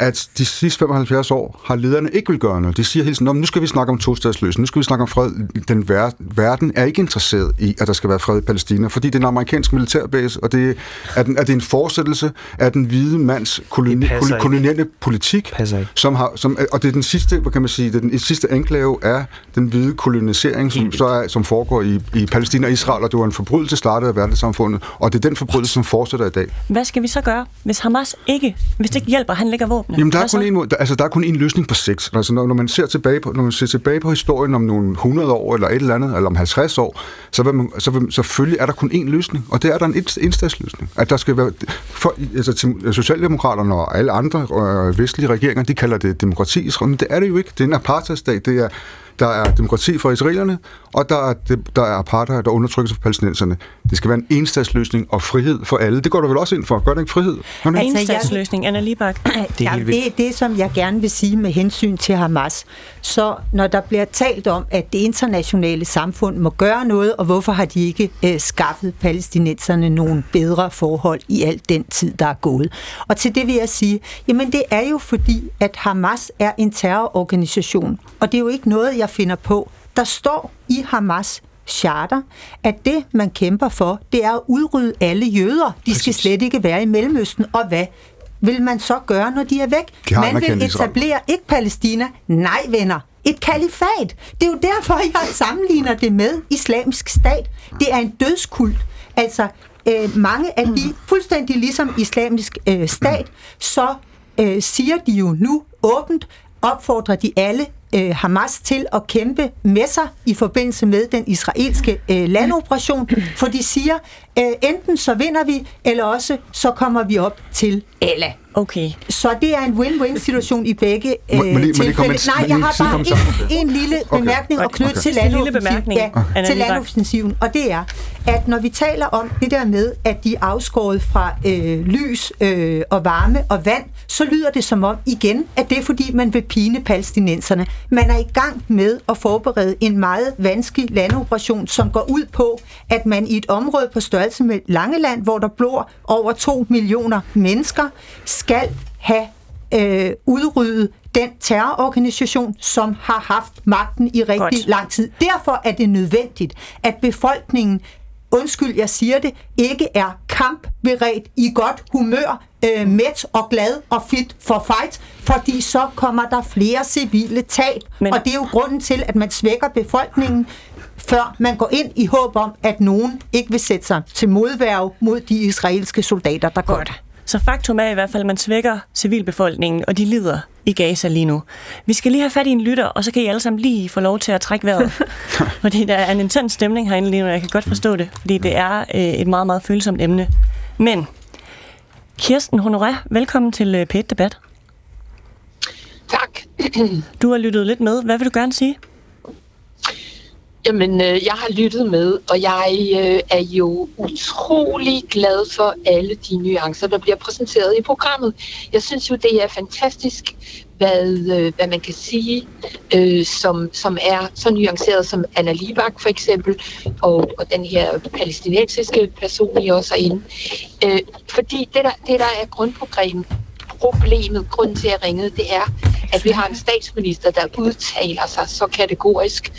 at de sidste femoghalvfjerds år har lederne ikke vil gøre noget. De siger hele tiden, nu skal vi snakke om tostatsløsning, nu skal vi snakke om fred. Den ver- verden er ikke interesseret i, at der skal være fred i Palæstina, fordi det er en amerikansk militærbase, og det er, den, er det en fortsættelse af den hvide mands koloni- kol- koloniale politik, som har, som, og det er den sidste, hvad kan man sige, det er den sidste enklave af den hvide kolonisering, som, så er, som foregår i, i Palæstina og Israel, og det var en forbrydelse startet af verdenssamfundet, og det er den forbrydelse, som fortsætter i dag. Hvad skal vi så gøre, hvis Hamas ikke, hvis det ikke hjælper, han lægger våben? Jamen, der er, kun en, altså, der er kun en løsning på sigt. Altså, når, når, man ser tilbage på, når man ser tilbage på historien om nogle hundrede år, eller et eller andet, eller om halvtreds år, så vil man, så vil, selvfølgelig er der kun én løsning, og det er der en enstatsløsning. At der skal være, for, altså, Socialdemokraterne og alle andre øh, vestlige regeringer, de kalder det demokrati, men det er det jo ikke. Det er en apartheidstat, det er... Der er demokrati for israelerne, og der er, der er apartheid og undertrykkelse for palæstinenserne. Det skal være en enstatsløsning og frihed for alle. Det går du vel også ind for? Gør det ikke frihed? Altså, enstatsløsning, Anna Libak. Det er ja, det, det, som jeg gerne vil sige med hensyn til Hamas. Så når der bliver talt om, at det internationale samfund må gøre noget, og hvorfor har de ikke øh, skaffet palæstinenserne nogle bedre forhold i al den tid, der er gået. Og til det vil jeg sige, jamen det er jo fordi, at Hamas er en terrororganisation, og det er jo ikke noget, jeg finder på. Der står i Hamas charter, at det, man kæmper for, det er at udrydde alle jøder. De skal slet ikke være i Mellemøsten. Og hvad vil man så gøre, når de er væk? Man vil etablere ikke Palæstina. Nej, venner. Et kalifat. Det er jo derfor, jeg sammenligner det med Islamisk Stat. Det er en dødskult. Altså, øh, mange af de, fuldstændig ligesom Islamisk øh, Stat, så øh, siger de jo nu åbent, opfordrer de alle øh, Hamas til at kæmpe med sig i forbindelse med den israelske øh, landoperation, for de siger, øh, enten så vinder vi, eller også så kommer vi op til Allah. Okay. Så det er en win-win-situation i begge øh, tilfælde. Nej, jeg har bare en, en lille bemærkning okay. at knytte okay. til landoffensiven. Ja, ja, til landoffensiven, og det er, at når vi taler om det der med, at de er afskåret fra øh, lys øh, og varme og vand, så lyder det som om igen, at det er fordi, man vil pine palæstinenserne. Man er i gang med at forberede en meget vanskelig landoperation, som går ud på, at man i et område på størrelse med Langeland, hvor der bor over to millioner mennesker, skal have øh, udryddet den terrororganisation, som har haft magten i rigtig Godt. lang tid. Derfor er det nødvendigt, at befolkningen, undskyld, jeg siger det, ikke er kampberedt, i godt humør, øh, mæt og glad og fit for fight, fordi så kommer der flere civile tab. Men... Og det er jo grunden til, at man svækker befolkningen, før man går ind i håb om, at nogen ikke vil sætte sig til modværge mod de israelske soldater, der går. Så faktum er i hvert fald, at man svækker civilbefolkningen, og de lider i Gaza lige nu. Vi skal lige have fat i en lytter, og så kan I alle sammen lige få lov til at trække vejret. Fordi der er en intens stemning herinde lige nu, og jeg kan godt forstå det, fordi det er øh, et meget, meget følsomt emne. Men, Kirsten Honoré, velkommen til P et Debat. Tak. Du har lyttet lidt med. Hvad vil du gerne sige? Jamen, øh, jeg har lyttet med, og jeg øh, er jo utrolig glad for alle de nuancer, der bliver præsenteret i programmet. Jeg synes jo, det er fantastisk, hvad, øh, hvad man kan sige, øh, som, som er så nuanceret som Anna Libak for eksempel, og, og den her palæstinensiske person, I også er inde. Øh, fordi det der, det, der er grundprogrammet, problemet, grunden til at ringe, det er, at vi har en statsminister, der udtaler sig så kategorisk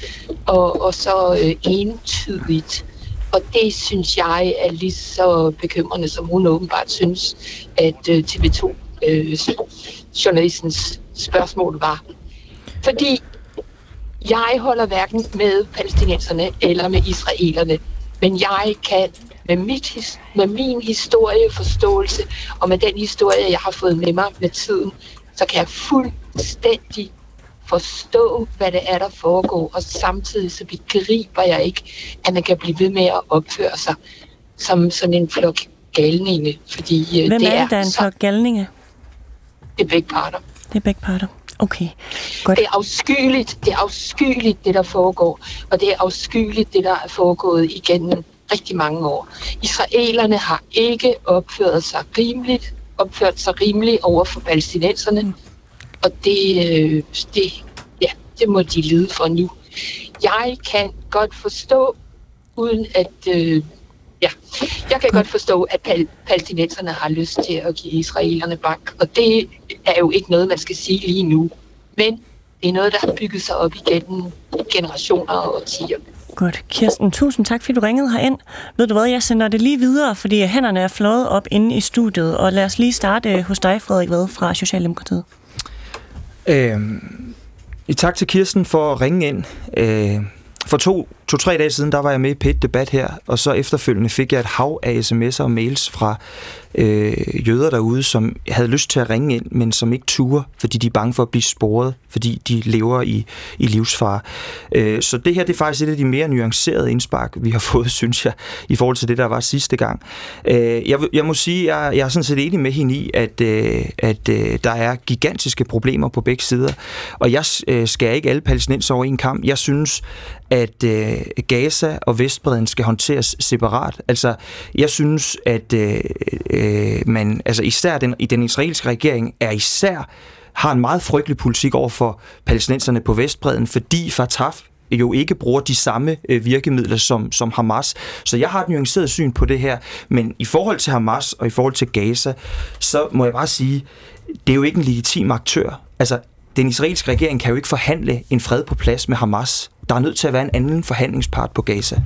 og, og så øh, entydigt. Og det synes jeg er lige så bekymrende, som hun åbenbart synes, at øh, T V to-journalistens øh, spørgsmål var. Fordi jeg holder hverken med palæstinenserne eller med israelerne, men jeg kan Med, mit, med min historieforståelse og med den historie, jeg har fået med mig med tiden, så kan jeg fuldstændig forstå, hvad det er, der foregår, og samtidig så begriber jeg ikke, at man kan blive ved med at opføre sig som sådan en flok galninge, fordi Hvem det er... Hvem er en flok galninge? Det er begge parter. Det er begge parter. Okay, godt. Det er afskyeligt, det er afskyeligt, det der foregår, og det er afskyeligt, det der er foregået igennem rigtig mange år. Israelerne har ikke opført sig rimeligt, opført sig rimeligt over for palæstinenserne, og det, det, ja, det må de lide for nu. Jeg kan godt forstå, uden at, øh, ja, jeg kan godt forstå, at pal- palæstinenserne har lyst til at give israelerne bank, og det er jo ikke noget, man skal sige lige nu, men det er noget, der har bygget sig op igennem generationer og årtier. Godt. Kirsten, tusind tak, fordi du ringede herind. Ved du hvad, jeg sender det lige videre, fordi hænderne er fløjet op inde i studiet. Og lad os lige starte hos dig, Frederik Vad fra Socialdemokratiet. Øhm, tak til Kirsten for at ringe ind. Øh, for to, to-tre dage siden, der var jeg med i P et Debat her, og så efterfølgende fik jeg et hav af sms'er og mails fra øh, jøder derude, som havde lyst til at ringe ind, men som ikke turde, fordi de er bange for at blive sporet, fordi de lever i, i livsfare. Øh, så det her, det er faktisk et af de mere nuancerede indspark, vi har fået, synes jeg, i forhold til det, der var sidste gang. Øh, jeg, jeg må sige, jeg, jeg er sådan set enig med hende i, at, øh, at øh, der er gigantiske problemer på begge sider, og jeg øh, skærer ikke alle palæstinenser over en kamp. Jeg synes, at øh, Gaza og Vestbredden skal håndteres separat. Altså, jeg synes, at øh, øh, man, altså især den, den israelske regering er især har en meget frygtelig politik over for palæstinenserne på Vestbredden, fordi Fatah jo ikke bruger de samme øh, virkemidler som, som Hamas. Så jeg har et nuanceret syn på det her, men i forhold til Hamas og i forhold til Gaza, så må jeg bare sige, det er jo ikke en legitim aktør. Altså, den israelske regering kan jo ikke forhandle en fred på plads med Hamas. Der er nødt til at være en anden forhandlingspart på Gaza.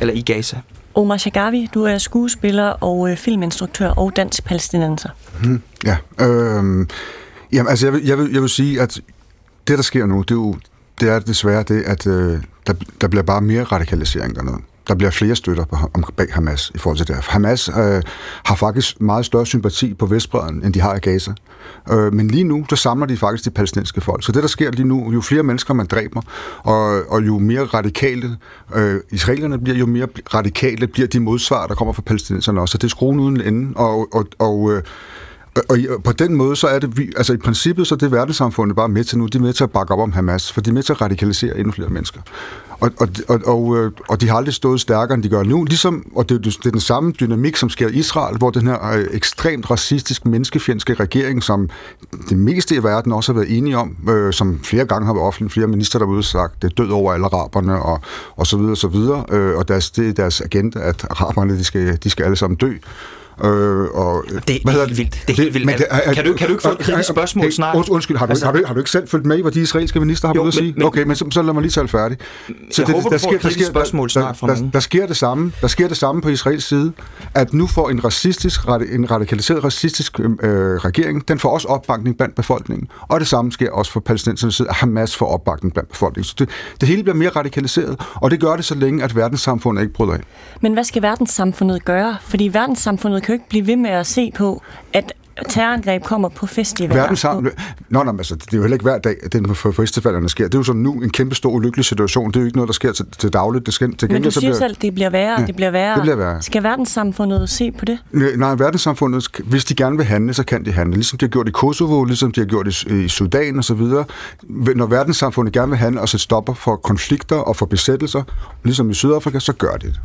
Eller i Gaza. Omar Shargawi, du er skuespiller og øh, filminstruktør og dansk palæstinenser. Hmm, ja. Øh, jamen, altså, jeg vil, jeg, vil, jeg vil sige, at det, der sker nu, det er, jo, det er desværre det, at øh, der, der bliver bare mere radikalisering dernede. der bliver flere støtter på, om, bag Hamas i forhold til det. Hamas øh, har faktisk meget større sympati på Vestbredden, end de har i Gaza. Øh, men lige nu, der samler de faktisk de palæstinensiske folk. Så det, der sker lige nu, jo flere mennesker man dræber, og, og jo mere radikale øh, israelerne bliver, jo mere radikale bliver de modsvar, der kommer fra palæstinenserne også. Så det er skruen uden ende, og... og, og øh, Og på den måde, så er det, vi, altså i princippet, så er det verdenssamfundet bare med til nu, de er med til at bakke op om Hamas, for de er med til at radikalisere endnu flere mennesker. Og, og, og, og, og de har aldrig stået stærkere, end de gør nu, ligesom, og det, det er den samme dynamik, som sker i Israel, hvor den her øh, ekstremt racistisk, menneskefjendske regering, som det meste i verden også har været enige om, øh, som flere gange har været offentligt, flere minister der har udsagt, det er død over alle araberne, og, og så videre, og så videre, øh, og deres, det er deres agenda, at araberne, de skal, de skal alle sammen dø. Øh, og, det er helt vildt. Det er helt vildt. Men, altså, kan, du, kan du ikke få et kritisk spørgsmål øh, øh, snart? Undskyld, har du, altså, har, du, har du ikke selv fulgt med, hvad de israelske minister har jo, blevet at sige? Men, okay, men så, så lad mig lige tale færdig. Så jeg det, håber, der, sker, der, sker, spørgsmål der, snart der, der, der sker det samme. Der sker det samme på Israels side, at nu får en, racistisk, en radikaliseret racistisk øh, regering, den får også opbakning blandt befolkningen. Og det samme sker også for palæstinensernes side, at Hamas får opbakning blandt befolkningen. Så det, det hele bliver mere radikaliseret, og det gør det så længe, at verdenssamfundet ikke bryder af. Men hvad skal verdenssamfundet gøre? Fordi verdenssamfundet kan jo ikke blive ved med at se på, at terrorangreb kommer på festivaler. Verdenssamfundet... Nå, nej, altså, det er jo heller ikke hver dag, at den for festivalerne sker. Det er jo sådan nu en kæmpe stor ulykkelig situation. Det er jo ikke noget, der sker til, til dagligt. Det sker, til Men du siger bliver... selv, det bliver værre, ja, det bliver værre. Det bliver værre. Skal verdenssamfundet se på det? Nej, verdenssamfundet, hvis de gerne vil handle, så kan de handle. Ligesom de har gjort i Kosovo, ligesom de har gjort i, i Sudan osv. Når verdenssamfundet gerne vil handle og sætte stopper for konflikter og for besættelser, ligesom i Sydafrika, så gør de det.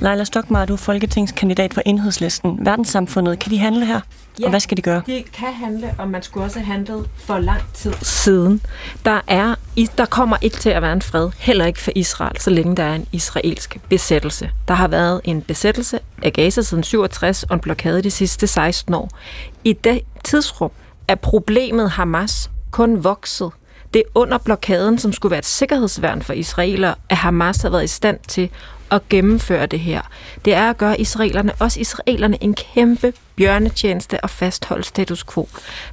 Leila Stockmarr, du er folketingskandidat for Enhedslisten. Verdenssamfundet, kan de handle her? Ja, og hvad skal de gøre? De kan handle, og man skulle også have handlet for lang tid siden. Der, er, der kommer ikke til at være en fred, heller ikke for Israel, så længe der er en israelsk besættelse. Der har været en besættelse af Gaza siden syvogtres og en blokade de sidste seksten år. I det tidsrum er problemet Hamas kun vokset. Det er under blokaden, som skulle være et sikkerhedsværn for israelere, at Hamas har været i stand til at gennemføre det her. Det er at gøre israelerne, også israelerne, en kæmpe bjørnetjeneste og fastholde status quo.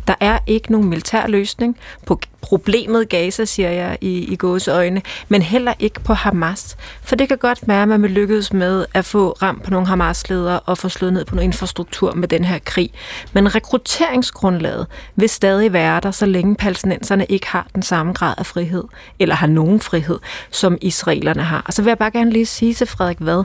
Der er ikke nogen militær løsning på problemet Gaza, siger jeg i, i gåseøjne, men heller ikke på Hamas. For det kan godt være, at man vil lykkes med at få ramt på nogle Hamas-ledere og få slået ned på noget infrastruktur med den her krig. Men rekrutteringsgrundlaget vil stadig være der, så længe palæstinenserne ikke har den samme grad af frihed, eller har nogen frihed, som israelerne har. Og så vil jeg bare gerne lige sige til Frederik Vad,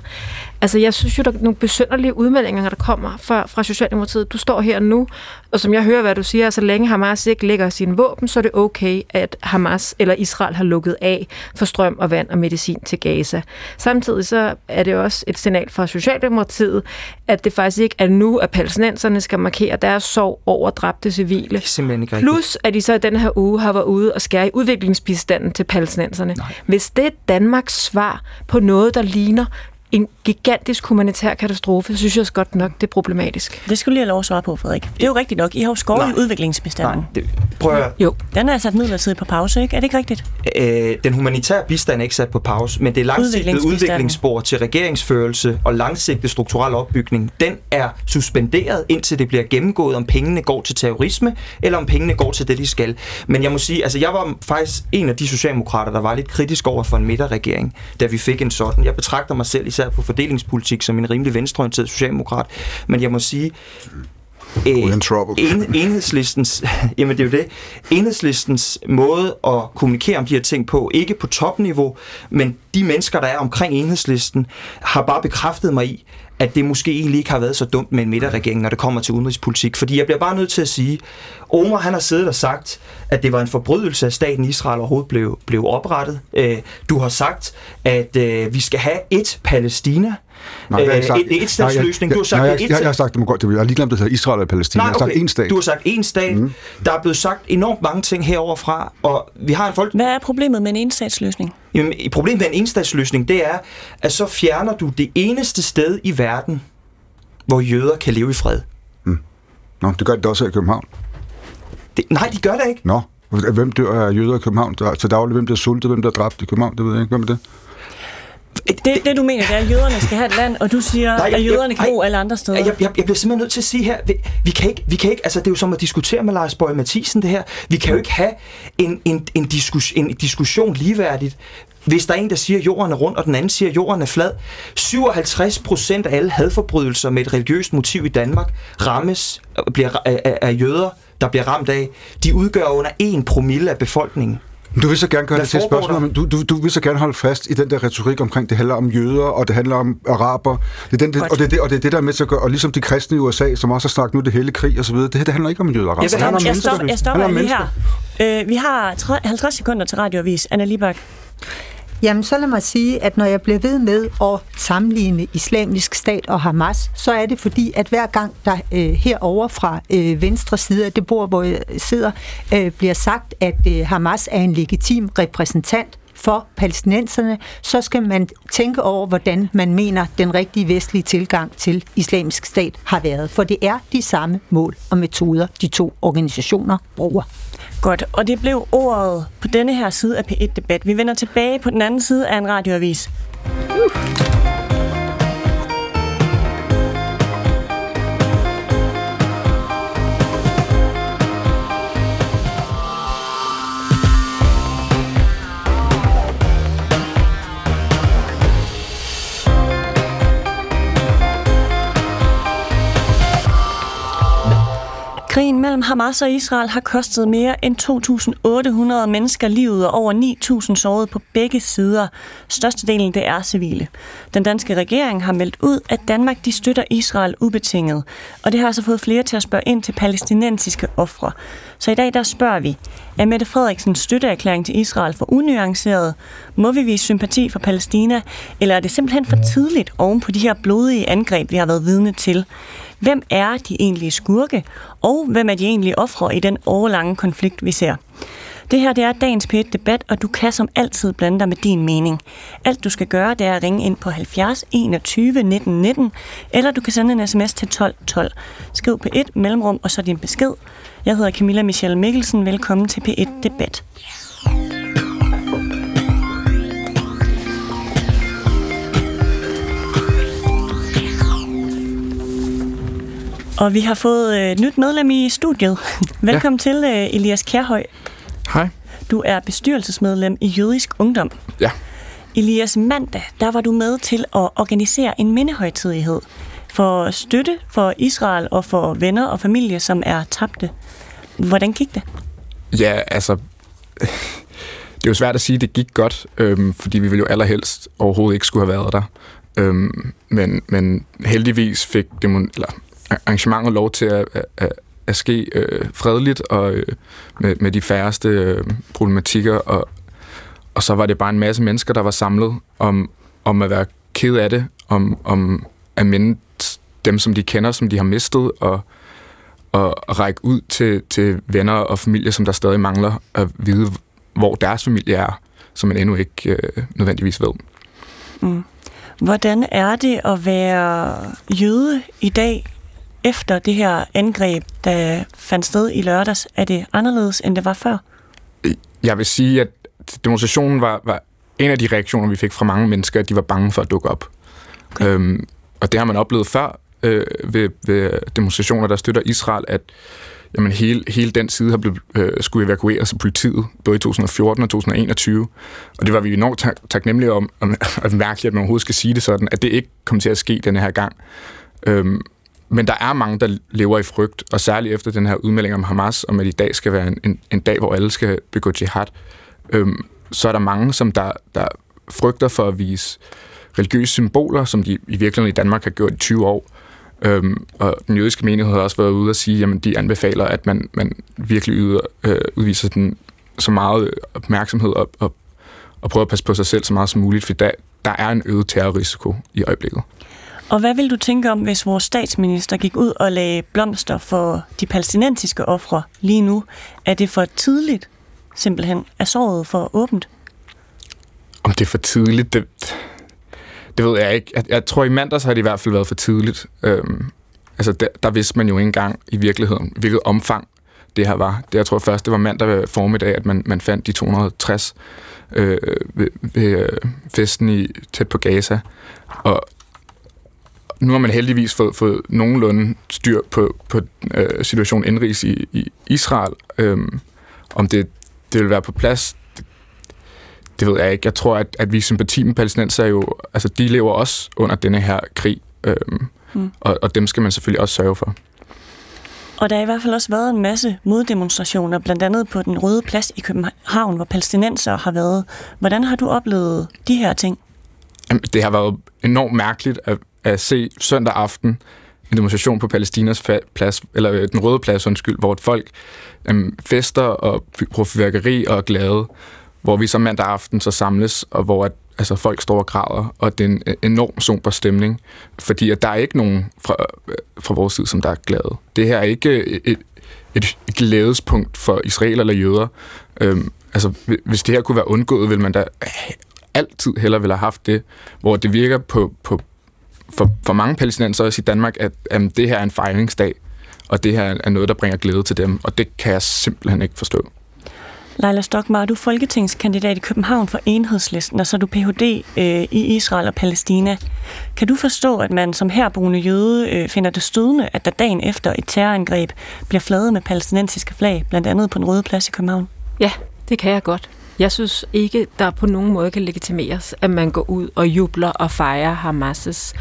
altså jeg synes jo, der er nogle besynderlige udmeldinger, der kommer fra, fra Socialdemokratiet. Du står her nu, og som jeg hører, hvad du siger, så længe Hamas ikke lægger sine våben, så er det okay, at Hamas eller Israel har lukket af for strøm og vand og medicin til Gaza. Samtidig så er det også et signal fra Socialdemokratiet, at det faktisk ikke er nu, at palæstinenserne skal markere deres sorg over dræbte civile. Plus, at de så i denne her uge har været ude og skære i udviklingsbistanden til palæstinenserne. Nej. Hvis det er Danmarks svar på noget, der ligner en gigantisk humanitær katastrofe, synes jeg også godt nok, det er problematisk. Det skulle lige have lov at svare på, Frederik. Det er jo rigtigt nok. I har jo skåret i udviklingsbistanden. Nej, det, prøv at... Jo. Den er sat midlertidigt på pause, ikke? Er det ikke rigtigt? Øh, den humanitære bistand er ikke sat på pause, men det er langsigtede udviklingsspor til regeringsførelse og langsigtet strukturel opbygning. Den er suspenderet, indtil det bliver gennemgået, om pengene går til terrorisme, eller om pengene går til det, de skal. Men jeg må sige, altså jeg var faktisk en af de socialdemokrater, der var lidt kritisk over for en midterregering, da vi fik en sådan. Jeg betragter mig selv på fordelingspolitik som en rimelig venstreorienteret socialdemokrat, men jeg må sige øh, en, enhedslistens jamen det er jo det enhedslistens måde at kommunikere om de her ting på, ikke på topniveau, men de mennesker, der er omkring Enhedslisten, har bare bekræftet mig i, at det måske egentlig ikke har været så dumt med en midterregering, når det kommer til udenrigspolitik. Fordi jeg bliver bare nødt til at sige, Omar, han har siddet og sagt, at det var en forbrydelse, at staten Israel overhovedet blev, blev oprettet. Øh, du har sagt, at øh, vi skal have et Palæstina. Nej, det er ikke et statsløsning. Du har sagt, nej, jeg, jeg, jeg har sagt det må godt. Jeg har lige glemt, at det hedder Israel og Palæstina. Nej, okay. Jeg har sagt en stat. Du har sagt en stat. Mm. Der er blevet sagt enormt mange ting heroverfra, og vi har en folk. Hvad er problemet med en enstatsløsning? Jamen, problemet med en enstatsløsning, det er, at så fjerner du det eneste sted i verden, hvor jøder kan leve i fred. Mm. Nå, det gør det også i København. Det, nej, de gør det ikke. Nå, hvem dør af jøder i København? Så dagligt, hvem bliver sultet, hvem bliver dræbt i København? Det ved jeg ikke, hvem er det? Det, det, det du mener, det er, at jøderne skal have et land, og du siger, nej, jeg, at jøderne kan bo alle andre steder. Jeg, jeg, jeg bliver simpelthen nødt til at sige her, vi, vi, kan ikke, vi kan ikke, altså det er jo som at diskutere med Lars Boje Mathisen det her, vi kan jo ikke have en, en, en, diskus, en diskussion ligeværdigt, Hvis der er en, der siger, at jorden er rund, og den anden siger, at jorden er flad. syvoghalvtreds procent af alle hadforbrydelser med et religiøst motiv i Danmark rammes bliver, af, af jøder, der bliver ramt af. De udgør under en promille af befolkningen. Du vil så gerne gøre det til et spørgsmål, men du, du, du vil så gerne holde fast i den der retorik omkring, det handler om jøder, og det handler om araber, det er den, det, og, det er det, og det er det, der er med til at gøre, og ligesom de kristne i U S A, som også har snakket nu det hele krig og så videre, det her, det handler ikke om jøder og araber. Jeg, vil, jeg, jeg, stop, jeg stopper lige her. Øh, vi har halvtreds sekunder til radioavis. Anna Libak. Jamen, så lad mig sige, at når jeg bliver ved med at sammenligne Islamisk Stat og Hamas, så er det fordi, at hver gang der øh, herovre fra øh, venstre side af det bord, hvor jeg sidder, øh, bliver sagt, at øh, Hamas er en legitim repræsentant for palæstinenserne, så skal man tænke over, hvordan man mener, den rigtige vestlige tilgang til Islamisk Stat har været. For det er de samme mål og metoder, de to organisationer bruger. Godt, og det blev ordet på denne her side af P et-debat. Vi vender tilbage på den anden side af en radioavis. Uh. Krigen mellem Hamas og Israel har kostet mere end to tusind otte hundrede mennesker livet og over ni tusind sårede på begge sider. Størstedelen det er civile. Den danske regering har meldt ud, at Danmark de støtter Israel ubetinget. Og det har altså fået flere til at spørge ind til palæstinensiske ofre. Så i dag der spørger vi, er Mette Frederiksens støtteerklæring til Israel for unuanceret? Må vi vise sympati for Palæstina? Eller er det simpelthen for tidligt oven på de her blodige angreb, vi har været vidne til? Hvem er de egentlige skurke, og hvem er de egentlige ofre i den årelange konflikt, vi ser? Det her det er dagens P et-debat, og du kan som altid blande dig med din mening. Alt du skal gøre, det er at ringe ind på halvfjerds enogtyve nitten nitten, eller du kan sende en sms til tolv tolv. Skriv P et, mellemrum og så din besked. Jeg hedder Camilla Michelle Mikkelsen. Velkommen til P et-debat. Og vi har fået øh, nyt medlem i studiet. Velkommen ja. til, øh, Elias Kærhøg. Hej. Du er bestyrelsesmedlem i Jødisk Ungdom. Ja. Elias, mandag, der var du med til at organisere en mindehøjtidighed for støtte for Israel og for venner og familie, som er tabte. Hvordan gik det? Ja, altså... Det er jo svært at sige, at det gik godt, øhm, fordi vi ville jo allerhelst overhovedet ikke skulle have været der. Øhm, men, men heldigvis fik demon... Eller, arrangementet lov til at, at, at, at ske øh, fredeligt og øh, med, med de færreste øh, problematikker, og, og så var det bare en masse mennesker, der var samlet om, om at være ked af det, om, om at minde dem, som de kender, som de har mistet, og, og række ud til, til venner og familie, som der stadig mangler at vide, hvor deres familie er, som man endnu ikke øh, nødvendigvis ved. Mm. Hvordan er det at være jøde i dag? Efter det her angreb, der fandt sted i lørdags, er det anderledes, end det var før? Jeg vil sige, at demonstrationen var, var en af de reaktioner, vi fik fra mange mennesker, at de var bange for at dukke op. Okay. Øhm, og det har man oplevet før øh, ved, ved demonstrationer, der støtter Israel, at jamen, hele, hele den side har blevet, øh, skulle evakueres af politiet, både i to tusind fjorten og to tusind enogtyve. Og det var vi enormt tak- taknemmelige om, om at mærke, at man overhovedet skal sige det sådan, at det ikke kom til at ske denne her gang. Øhm, Men der er mange, der lever i frygt, og særligt efter den her udmelding om Hamas, om at i dag skal være en, en, en dag, hvor alle skal begå jihad, øhm, så er der mange, som der, der frygter for at vise religiøse symboler, som de i virkeligheden i Danmark har gjort i tyve år. Øhm, og den jødiske menighed har også været ude og sige, at de anbefaler, at man, man virkelig yder, øh, udviser den så meget opmærksomhed og, og, og prøver at passe på sig selv så meget som muligt, for der, der er en øget terrorrisiko i øjeblikket. Og hvad vil du tænke om, hvis vores statsminister gik ud og lagde blomster for de palæstinensiske ofre lige nu? Er det for tidligt, simpelthen? Er såret for åbent? Om det er for tidligt, det, det ved jeg ikke. Jeg, jeg tror, i mandags har det i hvert fald været for tidligt. Øhm, altså, der, der vidste man jo ikke engang i virkeligheden, hvilket omfang det her var. Det, jeg tror først, det var mandag formiddag, at man, man fandt de to hundrede og tres øh, ved, ved festen i, tæt på Gaza. Og nu har man heldigvis fået, fået nogenlunde styr på, på øh, situationen indrigs i, i Israel. Øhm, om det, det vil være på plads, det, Det ved jeg ikke. Jeg tror, at, at vi sympati med palæstinenser jo, altså de lever også under denne her krig, øhm, mm. og, og dem skal man selvfølgelig også sørge for. Og der har i hvert fald også været en masse moddemonstrationer, blandt andet på Den Røde Plads i København, hvor palæstinenser har været. Hvordan har du oplevet de her ting? Jamen, det har været enormt mærkeligt at, at se søndag aften en demonstration på Palæstinas plads, eller Den Røde Plads, undskyld, hvor folk øhm, fester og fyrværkeri og er glade, hvor vi så mandag aften så samles, og hvor at, altså, folk står og græder, og det er en enorm somber stemning, fordi at der er ikke nogen fra, fra vores side, som der er glade. Det her er ikke et, et glædespunkt for Israel eller jøder. Øhm, altså, hvis det her kunne være undgået, ville man da altid hellere ville have haft det, hvor det virker på, på for, for mange palæstinenser også i Danmark, at jamen, det her er en fejringsdag, og det her er noget, der bringer glæde til dem, og det kan jeg simpelthen ikke forstå. Leila Stockmarr, du er folketingskandidat i København for Enhedslisten, og så er du P H D øh, i Israel og Palæstina. Kan du forstå, at man som herboende jøde øh, finder det stødende, at der dagen efter et terrorangreb bliver flaget med palæstinensiske flag, blandt andet på Den Røde Plads i København? Ja, det kan jeg godt. Jeg synes ikke, der på nogen måde kan legitimeres, at man går ud og jubler og fejrer Hamas'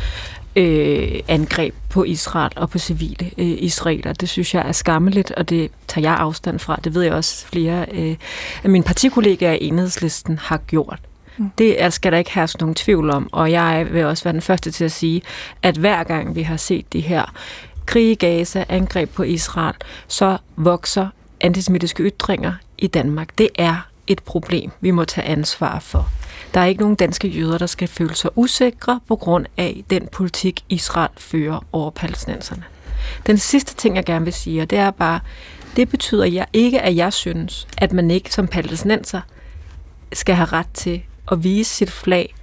øh, angreb på Israel og på civile øh, israeler. Det synes jeg er skammeligt, og det tager jeg afstand fra. Det ved jeg også flere øh, af mine partikollegaer i Enhedslisten har gjort. Det er, skal der ikke herske nogen tvivl om, og jeg vil også være den første til at sige, at hver gang vi har set de her krige i Gaza, angreb på Israel, så vokser antisemitiske ytringer i Danmark. Det er et problem, vi må tage ansvar for. Der er ikke nogen danske jøder, der skal føle sig usikre på grund af den politik, Israel fører over palæstinenserne. Den sidste ting, jeg gerne vil sige, det er bare, det betyder jeg ikke, at jeg synes, at man ikke som palæstinenser skal have ret til at vise sit flag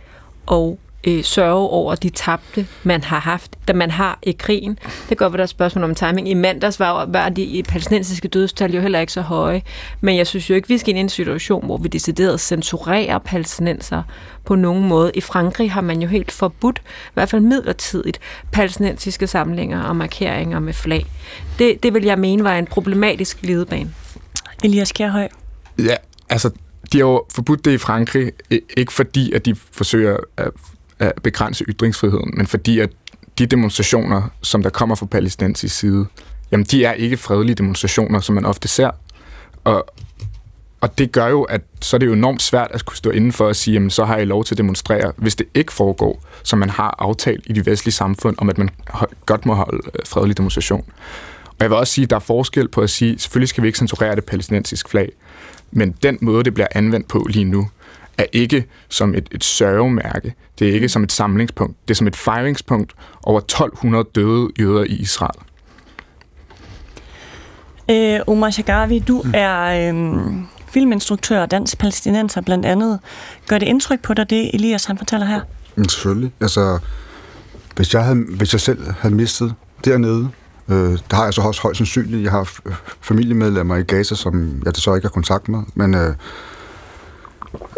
og øh, sørge over de tabte, man har haft, da man har i krigen. Det går, hvad der er spørgsmål om timing. I mandags var, var de palæstinensiske dødstal jo heller ikke så høje, men jeg synes jo ikke, vi skal ind i en situation, hvor vi decideret censurerer palæstinenser på nogen måde. I Frankrig har man jo helt forbudt, i hvert fald midlertidigt, palæstinensiske samlinger og markeringer med flag. Det, det vil jeg mene var en problematisk glidebane. Elias Kærhøg. Ja, altså, de har jo forbudt det i Frankrig, ikke fordi, at de forsøger at at begrænse ytringsfriheden, men fordi at de demonstrationer, som der kommer fra palæstinensisk side, jamen de er ikke fredelige demonstrationer, som man ofte ser. Og, og det gør jo, at så er det jo enormt svært at kunne stå indenfor og sige, jamen så har I lov til at demonstrere, hvis det ikke foregår, som man har aftalt i de vestlige samfund, om at man godt må holde fredelig demonstration. Og jeg vil også sige, at der er forskel på at sige, selvfølgelig skal vi ikke censurere det palæstinensiske flag, men den måde, det bliver anvendt på lige nu, er ikke som et, et sørgemærke. Det er ikke som et samlingspunkt. Det er som et fejringspunkt over tolv hundrede døde jøder i Israel. Øh, Omar Shargawi, du mm. er øh, filminstruktør og dansk palæstinenser blandt andet. Gør det indtryk på dig, det Elias han fortæller her? Selvfølgelig. Altså, hvis jeg, havde, hvis jeg selv havde mistet dernede, øh, der har jeg så også højst sandsynligt. Jeg har familiemedlemmer i Gaza, som jeg så ikke har kontakt med, men øh,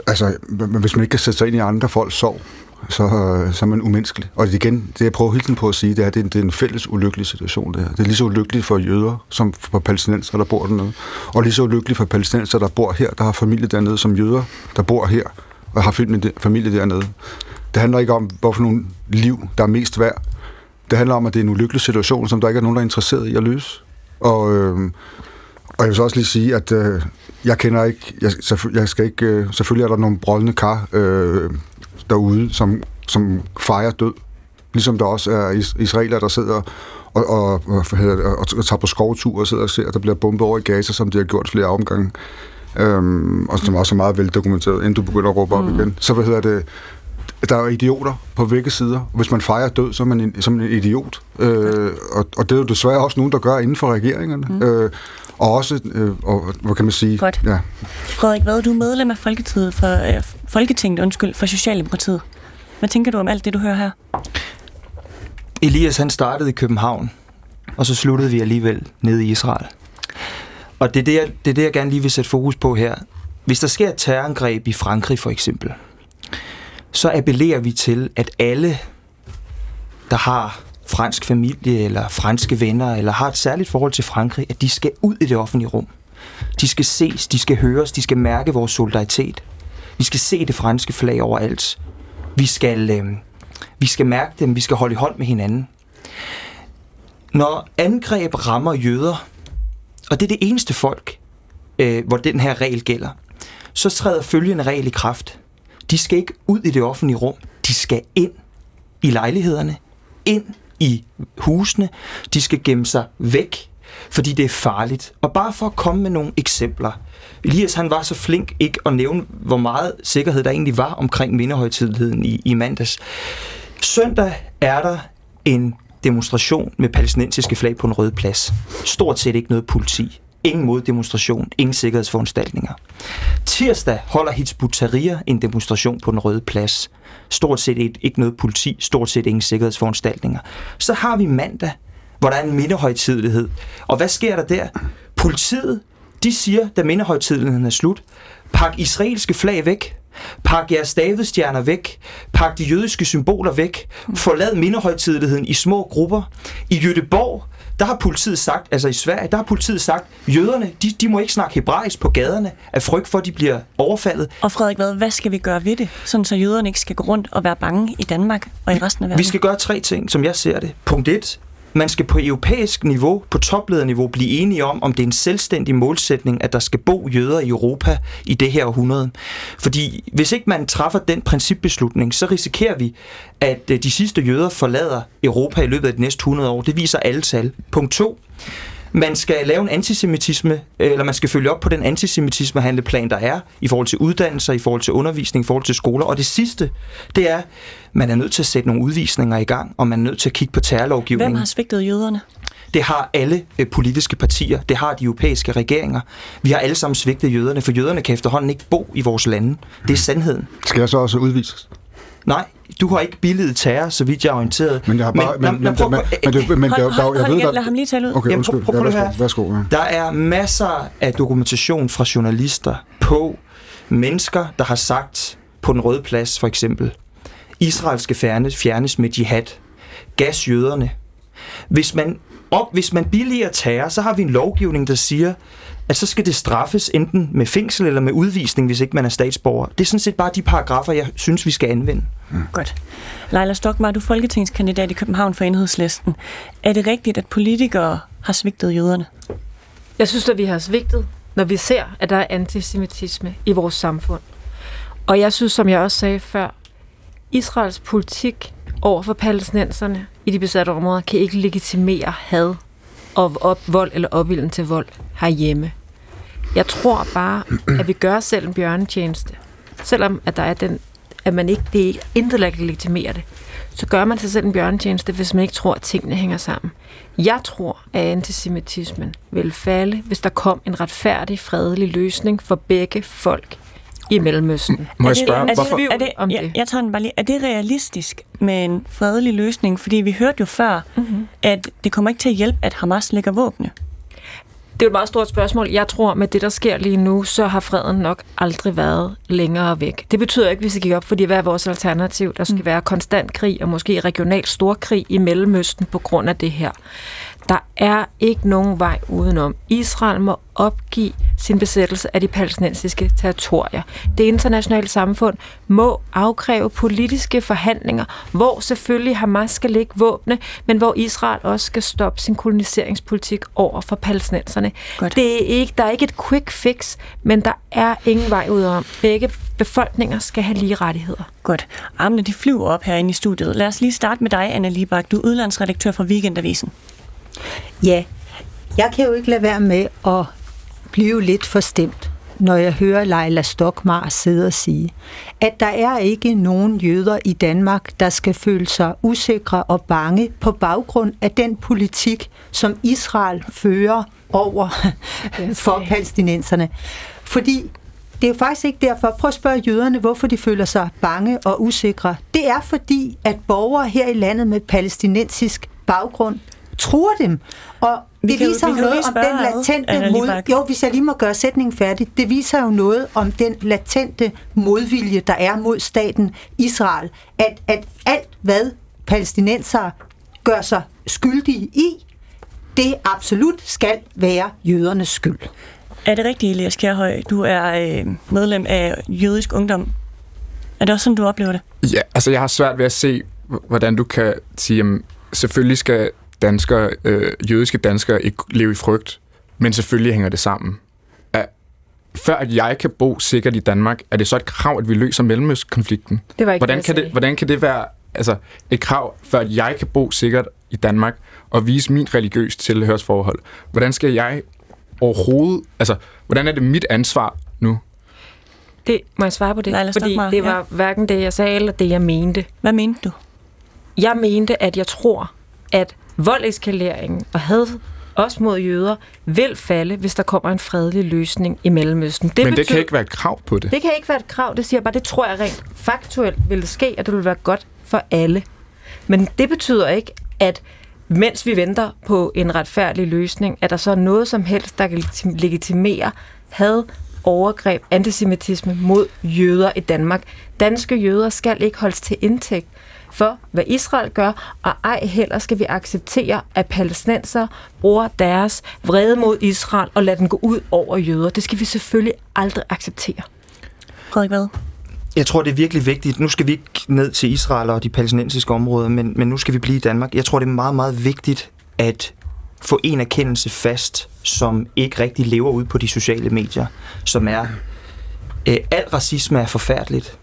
altså, hvis man ikke kan sætte sig ind i andre folks sorg, så, så er man umenneskelig. Og igen, det jeg prøver hele tiden på at sige, det er, det er, en, det er en fælles ulykkelig situation, det her. Det er lige så ulykkeligt for jøder, som for palæstinenser, der bor dernede. Og lige så ulykkeligt for palæstinenser, der bor her, der har familie dernede, som jøder, der bor her og har familie dernede. Det handler ikke om, hvorfor nogle liv, der er mest værd. Det handler om, at det er en ulykkelig situation, som der ikke er nogen, der er interesseret i at løse. Og... Øh, Og jeg vil så også lige sige, at øh, jeg kender ikke, jeg, jeg skal ikke, øh, selvfølgelig er der nogle brodne kar øh, derude, som, som fejrer død. Ligesom der også er israelere, der sidder og, og, og, og, og tager på skovtur og sidder og ser, at der bliver bombet over i Gaza, som de har gjort flere omgange. Øhm, og som også er meget veldokumenteret, inden du begynder at råbe op mm. igen. Så hvad hedder det? Der er idioter på begge sider. Hvis man fejrer død, så er man en, som en idiot. Øh, og, og det er jo desværre også nogen, der gør inden for regeringerne. Mm. Øh, og også, øh, og, hvad kan man sige? Godt. Ja. Frederik Vad, du er medlem af Folketinget for, øh, Folketinget, undskyld, for Socialdemokratiet. Hvad tænker du om alt det, du hører her? Elias, han startede i København, og så sluttede vi alligevel nede i Israel. Og det er det, jeg, det er det, jeg gerne lige vil sætte fokus på her. Hvis der sker et terrorangreb i Frankrig, for eksempel, så appellerer vi til, at alle, der har fransk familie eller franske venner eller har et særligt forhold til Frankrig, at de skal ud i det offentlige rum. De skal ses, de skal høres, de skal mærke vores solidaritet. Vi skal se det franske flag overalt. Vi skal, øh, vi skal mærke dem. Vi skal holde i hånd med hinanden. Når angreb rammer jøder, og det er det eneste folk, øh, hvor den her regel gælder, så træder følgende regel i kraft. De skal ikke ud i det offentlige rum. De skal ind i lejlighederne, ind i husene. De skal gemme sig væk, fordi det er farligt. Og bare for at komme med nogle eksempler. Elias, han var så flink ikke at nævne, hvor meget sikkerhed der egentlig var omkring mindehøjtidligheden i, i mandags. Søndag er der en demonstration med palæstinensiske flag på en rød plads. Stort set ikke noget politi. Ingen moddemonstration, ingen sikkerhedsforanstaltninger. Tirsdag holder Hizb ut-Tahrir en demonstration på den røde plads. Stort set ikke noget politi, stort set ingen sikkerhedsforanstaltninger. Så har vi mandag, hvor der er en mindehøjtidelighed. Og hvad sker der der? Politiet, de siger, da mindehøjtideligheden er slut, pak israelske flag væk, pak jeres davidstjerner væk, pak de jødiske symboler væk, forlad mindehøjtideligheden i små grupper. I Göteborg, der har politiet sagt, altså i Sverige, der har politiet sagt, jøderne, de, de må ikke snakke hebraisk på gaderne af frygt for, at de bliver overfaldet. Og Frederik Vad, hvad skal vi gøre ved det, sådan så jøderne ikke skal gå rundt og være bange i Danmark og i resten af verden? Vi skal gøre tre ting, som jeg ser det. Punkt et. Man skal på europæisk niveau, på toplederniveau, blive enige om, om det er en selvstændig målsætning, at der skal bo jøder i Europa i det her århundrede. Fordi hvis ikke man træffer den principbeslutning, så risikerer vi, at de sidste jøder forlader Europa i løbet af de næste hundrede år. Det viser alle tal. Punkt to. Man skal lave en antisemitisme, eller man skal følge op på den antisemitismehandleplan, der er, i forhold til uddannelser, i forhold til undervisning, i forhold til skoler. Og det sidste, det er, man er nødt til at sætte nogle udvisninger i gang, og man er nødt til at kigge på terrorlovgivningen. Hvem har svigtet jøderne? Det har alle øh, politiske partier, det har de europæiske regeringer. Vi har alle sammen svigtet jøderne, for jøderne kan efterhånden ikke bo i vores lande. Det er sandheden. Skal jeg så også udvises? Nej, du har ikke billiget terror, så vidt jeg er orienteret. Men jeg har bare... Men, men, men, men, men, men, men, men hold, hold, jeg hold ved, igen, lad ham lige tale ud. Okay, jamen, undskyld. Prøv, prøv, ja, værsgo, værsgo, ja. Der er masser af dokumentation fra journalister på mennesker, der har sagt på den røde plads for eksempel, Israel skal fjernes, fjernes med jihad, gasjøderne. Hvis man, op, hvis man billiger terror, så har vi en lovgivning, der siger, at så skal det straffes enten med fængsel eller med udvisning, hvis ikke man er statsborger. Det er sådan set bare de paragrafer, jeg synes, vi skal anvende. Mm. Godt. Leila Stockmarr, du er folketingskandidat i København for Enhedslisten. Er det rigtigt, at politikere har svigtet jøderne? Jeg synes, at vi har svigtet, når vi ser, at der er antisemitisme i vores samfund. Og jeg synes, som jeg også sagde før, Israels politik over for palæstinenserne i de besatte områder kan ikke legitimere had og op, vold eller opvilden til vold herhjemme. Jeg tror bare, at vi gør selv en bjørnetjeneste. Selvom at der er den, at man ikke, det ikke intellektuelt legitimerer det, så gør man sig selv en bjørnetjeneste, hvis man ikke tror, at tingene hænger sammen. Jeg tror, at antisemitismen vil falde, hvis der kom en retfærdig, fredelig løsning for begge folk i Mellemøsten. Må jeg spørge, hvorfor? Er det, er det, jeg, jeg tager den bare lige. Er det realistisk med en fredelig løsning? Fordi vi hørte jo før, mm-hmm. at det kommer ikke til at hjælpe, at Hamas lægger våbne. Det er jo et meget stort spørgsmål. Jeg tror, med det, der sker lige nu, så har freden nok aldrig været længere væk. Det betyder ikke, at vi skal give op, fordi hvad er vores alternativ? Der skal være konstant krig og måske regional storkrig i Mellemøsten på grund af det her. Der er ikke nogen vej udenom. Israel må opgive sin besættelse af de palæstinensiske territorier. Det internationale samfund må afkræve politiske forhandlinger, hvor selvfølgelig Hamas skal lægge våbne, men hvor Israel også skal stoppe sin koloniseringspolitik over for palæstinenserne. Det er ikke, der er ikke et quick fix, men der er ingen vej udenom. Begge befolkninger skal have lige rettigheder. Godt. Armene de flyver op herinde i studiet. Lad os lige starte med dig, Anna Libak. Du er udlandsredaktør for Weekendavisen. Ja, jeg kan jo ikke lade være med at blive lidt forstemt, når jeg hører Leila Stockmarr sidde og sige, at der er ikke nogen jøder i Danmark, der skal føle sig usikre og bange på baggrund af den politik, som Israel fører over for palæstinenserne. Fordi det er jo faktisk ikke derfor. Prøv at spørge jøderne, hvorfor de føler sig bange og usikre. Det er fordi, at borgere her i landet med palæstinensisk baggrund truer dem, og vi det viser jo vi noget om den latente mod... Jo, hvis jeg lige må gøre sætningen færdig, det viser jo noget om den latente modvilje, der er mod staten Israel, at, at alt, hvad palæstinensere gør sig skyldige i, det absolut skal være jødernes skyld. Er det rigtigt, Elias Kærhøg? Du er øh, medlem af Jødisk Ungdom. Er det også sådan, du oplever det? Ja, altså jeg har svært ved at se, hvordan du kan sige, at selvfølgelig skal danskere, øh, jødiske danskere ikke leve i frygt, men selvfølgelig hænger det sammen. Før at jeg kan bo sikkert i Danmark, er det så et krav, at vi løser Mellemøsten-konflikten? Det var ikke hvordan, kan det, hvordan kan det være altså, et krav, før at jeg kan bo sikkert i Danmark og vise min religiøs tilhørsforhold? Hvordan skal jeg overhovedet... Altså, hvordan er det mit ansvar nu? Det må jeg svare på det, Leila Stockmarr, fordi det var ja. hverken det, jeg sagde, eller det, jeg mente. Hvad mente du? Jeg mente, at jeg tror, at voldeskaleringen og had... også mod jøder, vil falde, hvis der kommer en fredelig løsning i Mellemøsten. Det Men det betyder, kan ikke være et krav på det? Det kan ikke være et krav, det siger bare, det tror jeg rent faktuelt vil ske, og det vil være godt for alle. Men det betyder ikke, at mens vi venter på en retfærdig løsning, at der så er noget som helst, der kan legitimere had, overgreb, antisemitisme mod jøder i Danmark. Danske jøder skal ikke holdes til indtægt for, hvad Israel gør, og ej heller skal vi acceptere, at palæstinenser bruger deres vrede mod Israel og lader den gå ud over jøder. Det skal vi selvfølgelig aldrig acceptere. Frederik Vad? Jeg tror, det er virkelig vigtigt. Nu skal vi ikke ned til Israel og de palæstinensiske områder, men, men nu skal vi blive i Danmark. Jeg tror, det er meget, meget vigtigt at få en erkendelse fast, som ikke rigtig lever ud på de sociale medier, som er, øh, al racisme er forfærdeligt.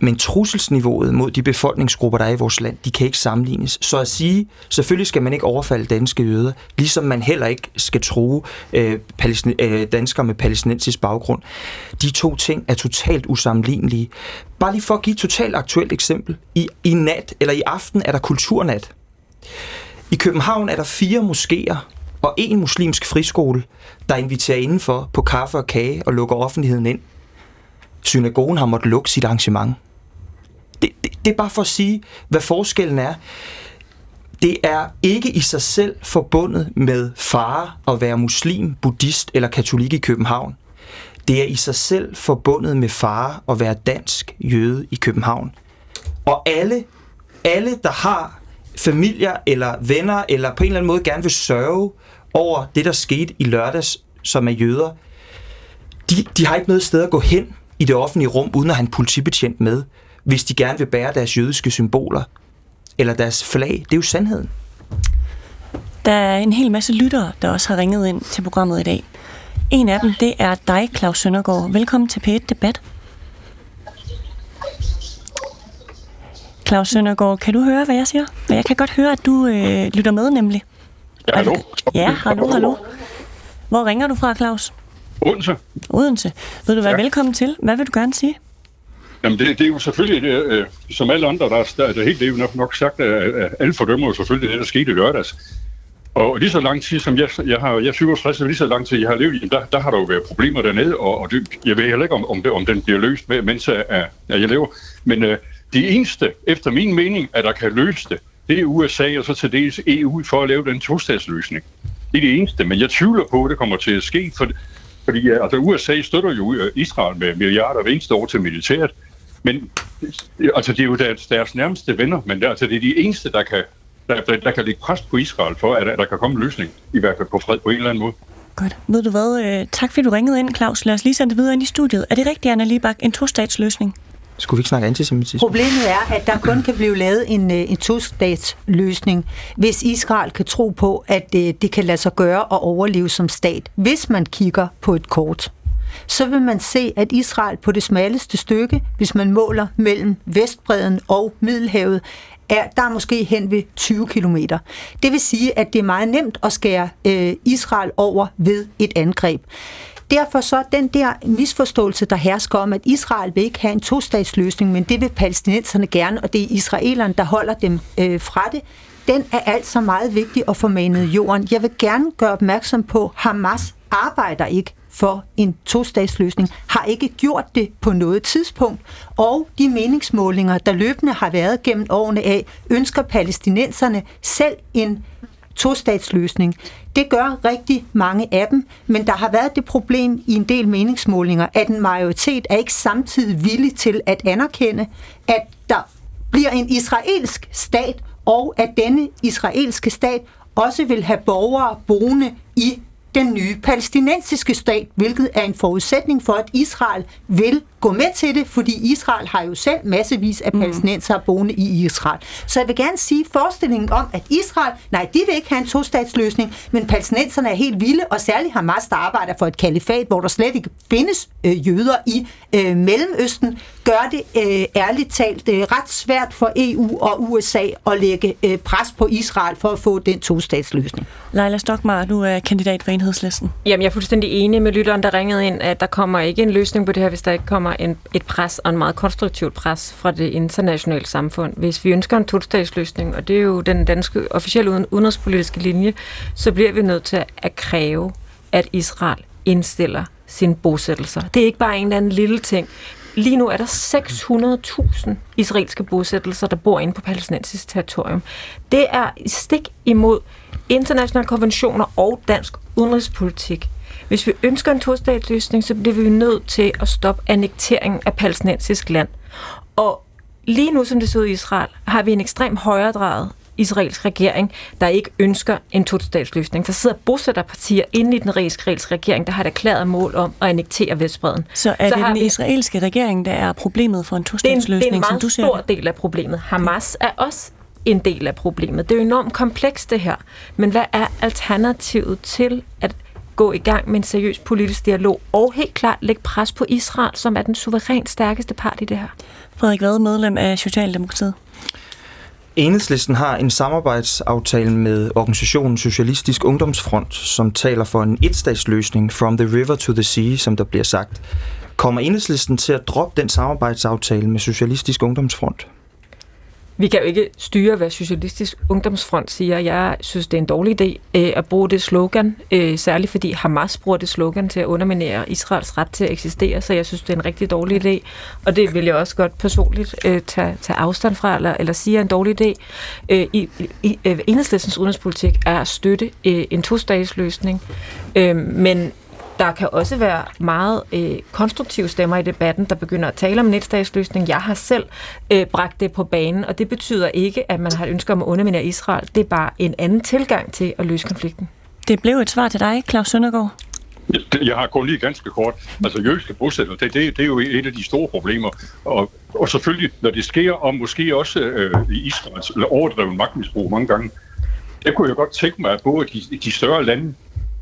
Men trusselsniveauet mod de befolkningsgrupper, der er i vores land, de kan ikke sammenlignes. Så at sige, selvfølgelig skal man ikke overfalde danske jøder, ligesom man heller ikke skal true øh, palæstin- øh, danskere med palæstinensisk baggrund. De to ting er totalt usammenlignelige. Bare lige for at give et totalt aktuelt eksempel. I, i nat, eller i aften, er der kulturnat. I København er der fire moskéer og en muslimsk friskole, der inviterer indenfor på kaffe og kage og lukker offentligheden ind. Synagogen har måttet lukke sit arrangement. Det, det, det er bare for at sige, hvad forskellen er. Det er ikke i sig selv forbundet med fare at være muslim, buddhist eller katolik i København. Det er i sig selv forbundet med fare at være dansk jøde i København. Og alle, alle der har familier eller venner, eller på en eller anden måde gerne vil sørge over det, der skete i lørdags, som er jøder, de, de har ikke noget sted at gå hen i det offentlige rum, uden at have en politibetjent med, hvis de gerne vil bære deres jødiske symboler eller deres flag. Det er jo sandheden. Der er en hel masse lyttere, der også har ringet ind til programmet i dag. En af dem, det er dig, Claus Søndergaard. Velkommen til P et Debat. Claus Søndergaard, kan du høre, hvad jeg siger? Jeg kan godt høre, at du øh, lytter med, nemlig. Ja, hallo. Ja, hallo, hallo. Hvor ringer du fra, Claus? Odense. Odense. Vil du være ja. velkommen til? Hvad vil du gerne sige? Jamen, det, det er jo selvfølgelig, det, øh, som alle andre, der er, der, der helt evigt nok, nok sagt, at, at alle fordømmer jo selvfølgelig det, der skete i lørdags. Og lige så lang tid, som jeg, jeg har, jeg er syvogtres, lige så lang tid, jeg har levet i, der, der har der jo været problemer dernede, og, og det, jeg ved heller ikke, om, om, det, om den bliver løst, mens jeg, at jeg lever. Men øh, det eneste, efter min mening, at der kan løse det, det er U S A og så til dels E U for at lave den tostatsløsning. Det er det eneste, men jeg tvivler på, at det kommer til at ske, for Fordi altså, U S A støtter jo Israel med milliarder hver eneste år til militæret, men altså, det er jo deres, deres nærmeste venner, men det, altså, det er de eneste, der kan, der, der, der kan lægge pres på Israel for, at der, der kan komme en løsning, i hvert fald på fred på en eller anden måde. Godt. Ved du hvad? Tak fordi du ringede ind, Claus. Lad os lige sende det videre ind i studiet. Er det rigtigt, Anna Libak, en tostatsløsning? Skulle vi ikke snakke antisemitisme? Problemet er, at der kun kan blive lavet en, en tostatsløsning, hvis Israel kan tro på, at det, det kan lade sig gøre og overleve som stat. Hvis man kigger på et kort, så vil man se, at Israel på det smalleste stykke, hvis man måler mellem Vestbredden og Middelhavet, er, der er måske hen ved tyve kilometer. Det vil sige, at det er meget nemt at skære øh, Israel over ved et angreb. Derfor så den der misforståelse, der hersker om, at Israel vil ikke have en tostatsløsning, men det vil palæstinenserne gerne, og det er israelerne, der holder dem øh, fra det, den er altså meget vigtig at få manet i jorden. Jeg vil gerne gøre opmærksom på, at Hamas arbejder ikke for en tostatsløsning, har ikke gjort det på noget tidspunkt, og de meningsmålinger, der løbende har været gennem årene af, ønsker palæstinenserne selv en tostatsløsning. Det gør rigtig mange af dem, men der har været det problem i en del meningsmålinger, at en majoritet er ikke samtidig villig til at anerkende, at der bliver en israelsk stat, og at denne israelske stat også vil have borgere boende i den nye palæstinensiske stat, hvilket er en forudsætning for, at Israel vil gå med til det, fordi Israel har jo selv massevis af palæstinensere boende i Israel. Så jeg vil gerne sige, forestillingen om, at Israel, nej, de vil ikke have en tostatsløsning, men palæstinenserne er helt vilde, og særligt Hamas, der arbejder for et kalifat, hvor der slet ikke findes øh, jøder i øh, Mellemøsten, gør det øh, ærligt talt øh, ret svært for E U og U S A at lægge øh, pres på Israel for at få den tostatsløsning. Leila Stockmarr, du er kandidat for Enhedslisten. Jamen, jeg er fuldstændig enig med lytteren, der ringede ind, at der kommer ikke en løsning på det her, hvis der ikke kommer en, et pres, og en meget konstruktivt pres fra det internationale samfund. Hvis vi ønsker en tostatsløsning, og det er jo den danske officielle udenrigspolitiske linje, så bliver vi nødt til at kræve, at Israel indstiller sine bosættelser. Det er ikke bare en eller anden lille ting. Lige nu er der seks hundrede tusind israelske bosættelser, der bor inde på palæstinensisk territorium. Det er stik imod internationale konventioner og dansk udenrigspolitik. Hvis vi ønsker en tostatsløsning, så bliver vi nødt til at stoppe annekteringen af palæstinensisk land. Og lige nu, som det ser ud i Israel, har vi en ekstrem højredrejet israelsk regering, der ikke ønsker en tostatsløsning. Der sidder bosætterpartier inde i den israelske regering, der har et erklæret mål om at annektere Vestbredden. Så er det så den vi... israelske regering, der er problemet for en tostatsløsning, det er en, det er en meget som du stor det? Del af problemet. Hamas er også en del af problemet. Det er jo enormt komplekst det her. Men hvad er alternativet til at gå i gang med en seriøs politisk dialog og helt klart lægge pres på Israel, som er den suverænt stærkeste part i det her? Frederik Vad, medlem af Socialdemokratiet. Enhedslisten har en samarbejdsaftale med organisationen Socialistisk Ungdomsfront, som taler for en etstatsløsning from the river to the sea, som der bliver sagt. Kommer Enhedslisten til at droppe den samarbejdsaftale med Socialistisk Ungdomsfront? Vi kan jo ikke styre, hvad Socialistisk Ungdomsfront siger. Jeg synes, det er en dårlig idé øh, at bruge det slogan, øh, særligt fordi Hamas bruger det slogan til at underminere Israels ret til at eksistere, så jeg synes, det er en rigtig dårlig idé, og det vil jeg også godt personligt øh, tage, tage afstand fra, eller, eller sige er en dårlig idé. Øh, i, i, øh, Enhedslistens udenrigspolitik er at støtte øh, en tostatsløsning, øh, men der kan også være meget øh, konstruktive stemmer i debatten, der begynder at tale om en etstatsløsning. Jeg har selv øh, bragt det på banen, og det betyder ikke, at man har et ønske om at underminere Israel. Det er bare en anden tilgang til at løse konflikten. Det blev et svar til dig, Claus Søndergaard. Jeg har kun lige ganske kort. Altså jødiske bosættelser, det, det, det er jo et af de store problemer. Og, og selvfølgelig, når det sker, og måske også øh, i Israels overdreven magtmisbrug mange gange, det kunne jeg godt tænke mig, at både de, de større lande,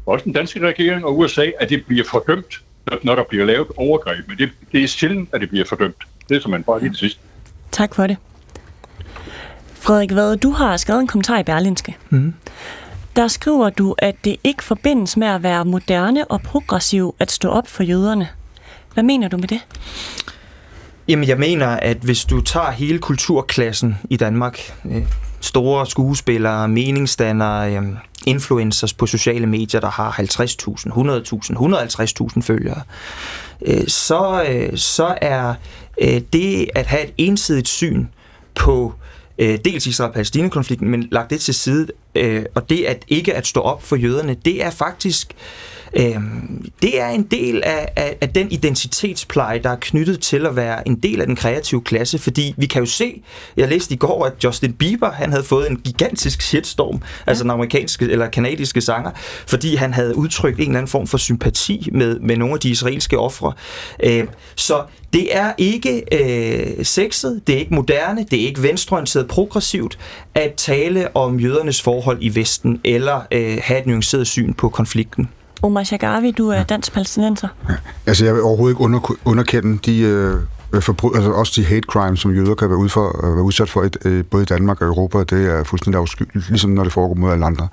også den danske regering og U S A, at det bliver fordømt, når der bliver lavet overgreb. Men det, det er sjældent, at det bliver fordømt. Det er som man bare lige til sidst. Tak for det. Frederik Vad, du har skrevet en kommentar i Berlingske. Mm. Der skriver du, at det ikke forbindes med at være moderne og progressiv at stå op for jøderne. Hvad mener du med det? Jamen, jeg mener, at hvis du tager hele kulturklassen i Danmark, store skuespillere, meningsdannere, influencers på sociale medier, der har halvtreds tusind, hundrede tusind, hundrede og halvtreds tusind følgere, så, så er det at have et ensidigt syn på dels Israel-Palæstina-konflikten, men lagt det til side, og det at ikke at stå op for jøderne, det er faktisk det er en del af, af, af den identitetspleje, der er knyttet til at være en del af den kreative klasse, fordi vi kan jo se, jeg læste i går, at Justin Bieber, han havde fået en gigantisk shitstorm, ja. Altså den amerikanske eller kanadiske sanger, fordi han havde udtrykt en eller anden form for sympati med, med nogle af de israelske ofre. Så det er ikke øh, sexet, det er ikke moderne, det er ikke venstreorienteret progressivt at tale om jødernes forhold i Vesten eller øh, have et nuanceret syn på konflikten. Omar Shargawi, du er dansk palæstinenser. Ja. Altså, jeg vil overhovedet ikke under, underkende de øh, forbrydere, altså også de hate crimes, som jøder kan være, ud for, øh, være udsat for, et, øh, både i Danmark og Europa, og det er fuldstændig afskyeligt, ligesom når det foregår mod alle andre.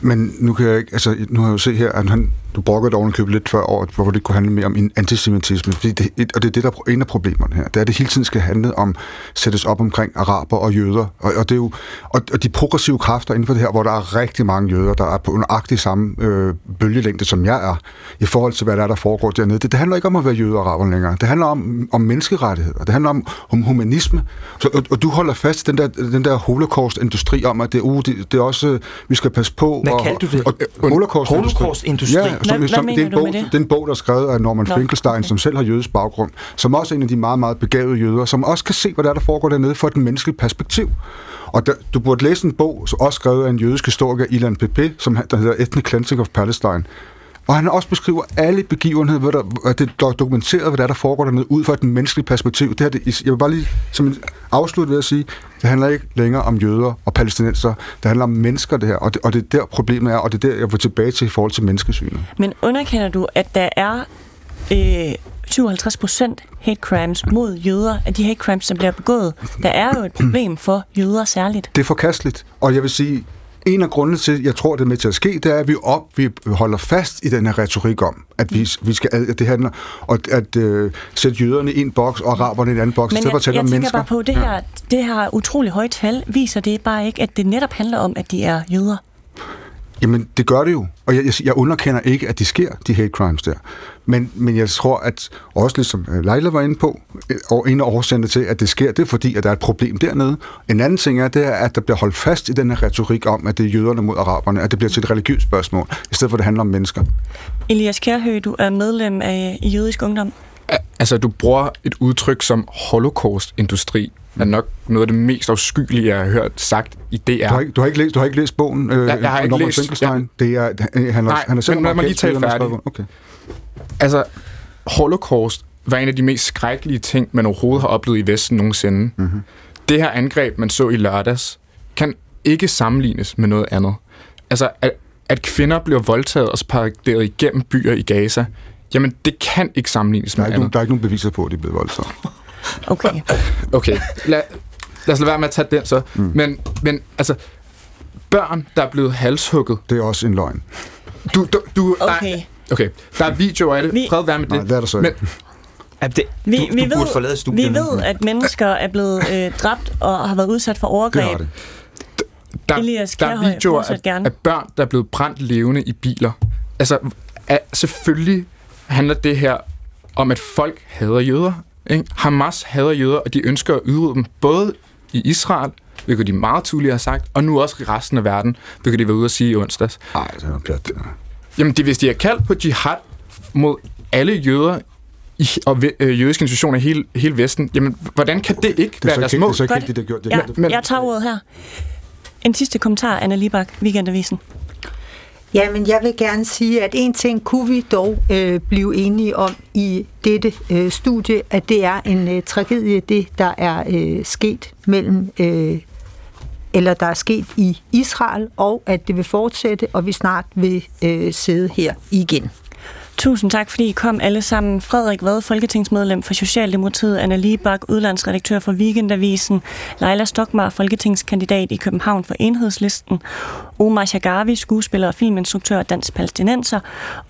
Men nu kan jeg ikke, altså, nu har jeg jo set her, at han, du brokkede dog købet lidt før over, hvorfor det kunne handle mere om antisemitisme, fordi det, og det er det, der er en af problemerne her, det er, at det hele tiden skal handle om, sættes op omkring araber og jøder, og, og det er jo, og, og de progressive kræfter inden for det her, hvor der er rigtig mange jøder, der er på underagtig samme øh, bølgelængde, som jeg er, i forhold til, hvad der er, der foregår dernede. Det, det handler ikke om at være jøder og araber længere, det handler om, om menneskerettigheder, det handler om, om humanisme, så, og, og du holder fast i den der, den der holocaust-industri om, at det, uh, det, det er også, vi skal passe på. Hvad kaldte du det? Holocaust-industri? Holocaust-industri. Ja, Hvad, som, hvad mener den du bog, med det? Den bog, der er skrevet af Norman Nå, Finkelstein, okay. som selv har jødisk baggrund, som også er en af de meget, meget begavede jøder, som også kan se, hvad der, er, der foregår dernede fra et menneskeligt perspektiv. Og der, du burde læse en bog, som også skrevet af en jødisk historiker, Ilan Pepe, som der hedder Ethnic Cleansing of Palestine. Og han også beskriver alle begivenheder, hvor der, det er dokumenteret, hvad der, er, der foregår dernede, ud fra et menneskeligt perspektiv. Det her, det, jeg vil bare lige som en afslut ved at sige, det handler ikke længere om jøder og palæstinenser. Det handler om mennesker, det her. Og det, og det er der, problemet er, og det er der, jeg vil tilbage til i forhold til menneskesynet. Men underkender du, at der er øh, syvoghalvtreds procent hate crimes mod jøder, af de hate crimes, der bliver begået? Der er jo et problem for jøder særligt. Det er forkasteligt. Og jeg vil sige... En af grundene til, jeg tror, det er med til at ske, det er, at vi, op, vi holder fast i den her retorik om, at vi, vi skal, at det handler om at, at uh, sætte jøderne i en boks og araberne i en anden boks. Men jeg, jeg tænker mennesker. Bare på, det her, ja. det her utrolig høje tal viser det bare ikke, at det netop handler om, at de er jøder. Jamen, det gør det jo. Og jeg, jeg underkender ikke, at de sker, de hate crimes der. Men, men jeg tror, at også ligesom Leila var inde på, og en af årsagerne til, at det sker, det er fordi, at der er et problem dernede. En anden ting er, det er, at der bliver holdt fast i den her retorik om, at det er jøderne mod araberne, at det bliver til et religiøst spørgsmål, i stedet for, at det handler om mennesker. Elias Kærhøg, du er medlem af Jødisk Ungdom. Altså, du bruger et udtryk som holocaust-industri. Er nok noget af det mest afskyelige, jeg har hørt sagt i D R. Du har ikke, du har ikke, læst, du har ikke læst bogen? Øh, jeg, jeg har ikke læst... Finkelstein. Ja. Det er, han nej, han er men lad mig lige tale færdigt. Okay. Altså, Holocaust var en af de mest skrækkelige ting, man overhovedet har oplevet i Vesten nogensinde. Mm-hmm. Det her angreb, man så i lørdags, kan ikke sammenlignes med noget andet. Altså, at, at kvinder bliver voldtaget og paraderet igennem byer i Gaza, jamen, det kan ikke sammenlignes med noget andet. Der er ikke nogen beviser på, at de er blevet voldtaget. Okay. Okay. Lad, lad os lade være med at tage den så. Mm. Men, men altså, børn, der er blevet halshugget... Det er også en løgn. Du, du, du, okay. Der, okay. Der er videoer af det. Vi... Prøv at være med det. Nej, lad dig så ikke. Men, det, vi, du, vi, du ved, vi ved, at mennesker er blevet øh, dræbt og har været udsat for overgreb. Det det. Der, Elias Kærhøj, der er videoer af, af børn, der er blevet brændt levende i biler. Altså, at, selvfølgelig handler det her om, at folk hader jøder. Ikke? Hamas hader jøder, og de ønsker at udrydde dem både i Israel, hvilket de meget tydeligt har sagt, og nu også i resten af verden, hvilket de var ude at sige i onsdags. Ej, det er pjat. Jamen, det, hvis de har kaldt på jihad mod alle jøder i, og øh, jødiske institutioner i hele, hele Vesten, jamen, hvordan kan det ikke det være deres mål? Det er så ikke det, der gjorde det. Ja, men, jeg tager ordet her. En sidste kommentar, Anna Libak, Weekendavisen. Jamen, jeg vil gerne sige, at en ting kunne vi dog øh, blive enige om i dette øh, studie, at det er en øh, tragedie, det der er øh, sket mellem, øh, eller der er sket i Israel, og at det vil fortsætte, og vi snart vil øh, sidde her igen. Tusind tak, fordi I kom alle sammen. Frederik Vad, folketingsmedlem for Socialdemokratiet, Anna Libak, udlandsredaktør for Weekendavisen, Leila Stockmarr, folketingskandidat i København for Enhedslisten, Omar Shargawi, skuespiller og filminstruktør og dansk palæstinenser,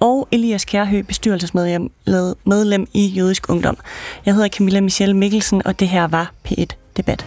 og Elias Kærhøg, bestyrelsesmedlem i Jødisk Ungdom. Jeg hedder Camilla Michelle Mikkelsen, og det her var P et Debat.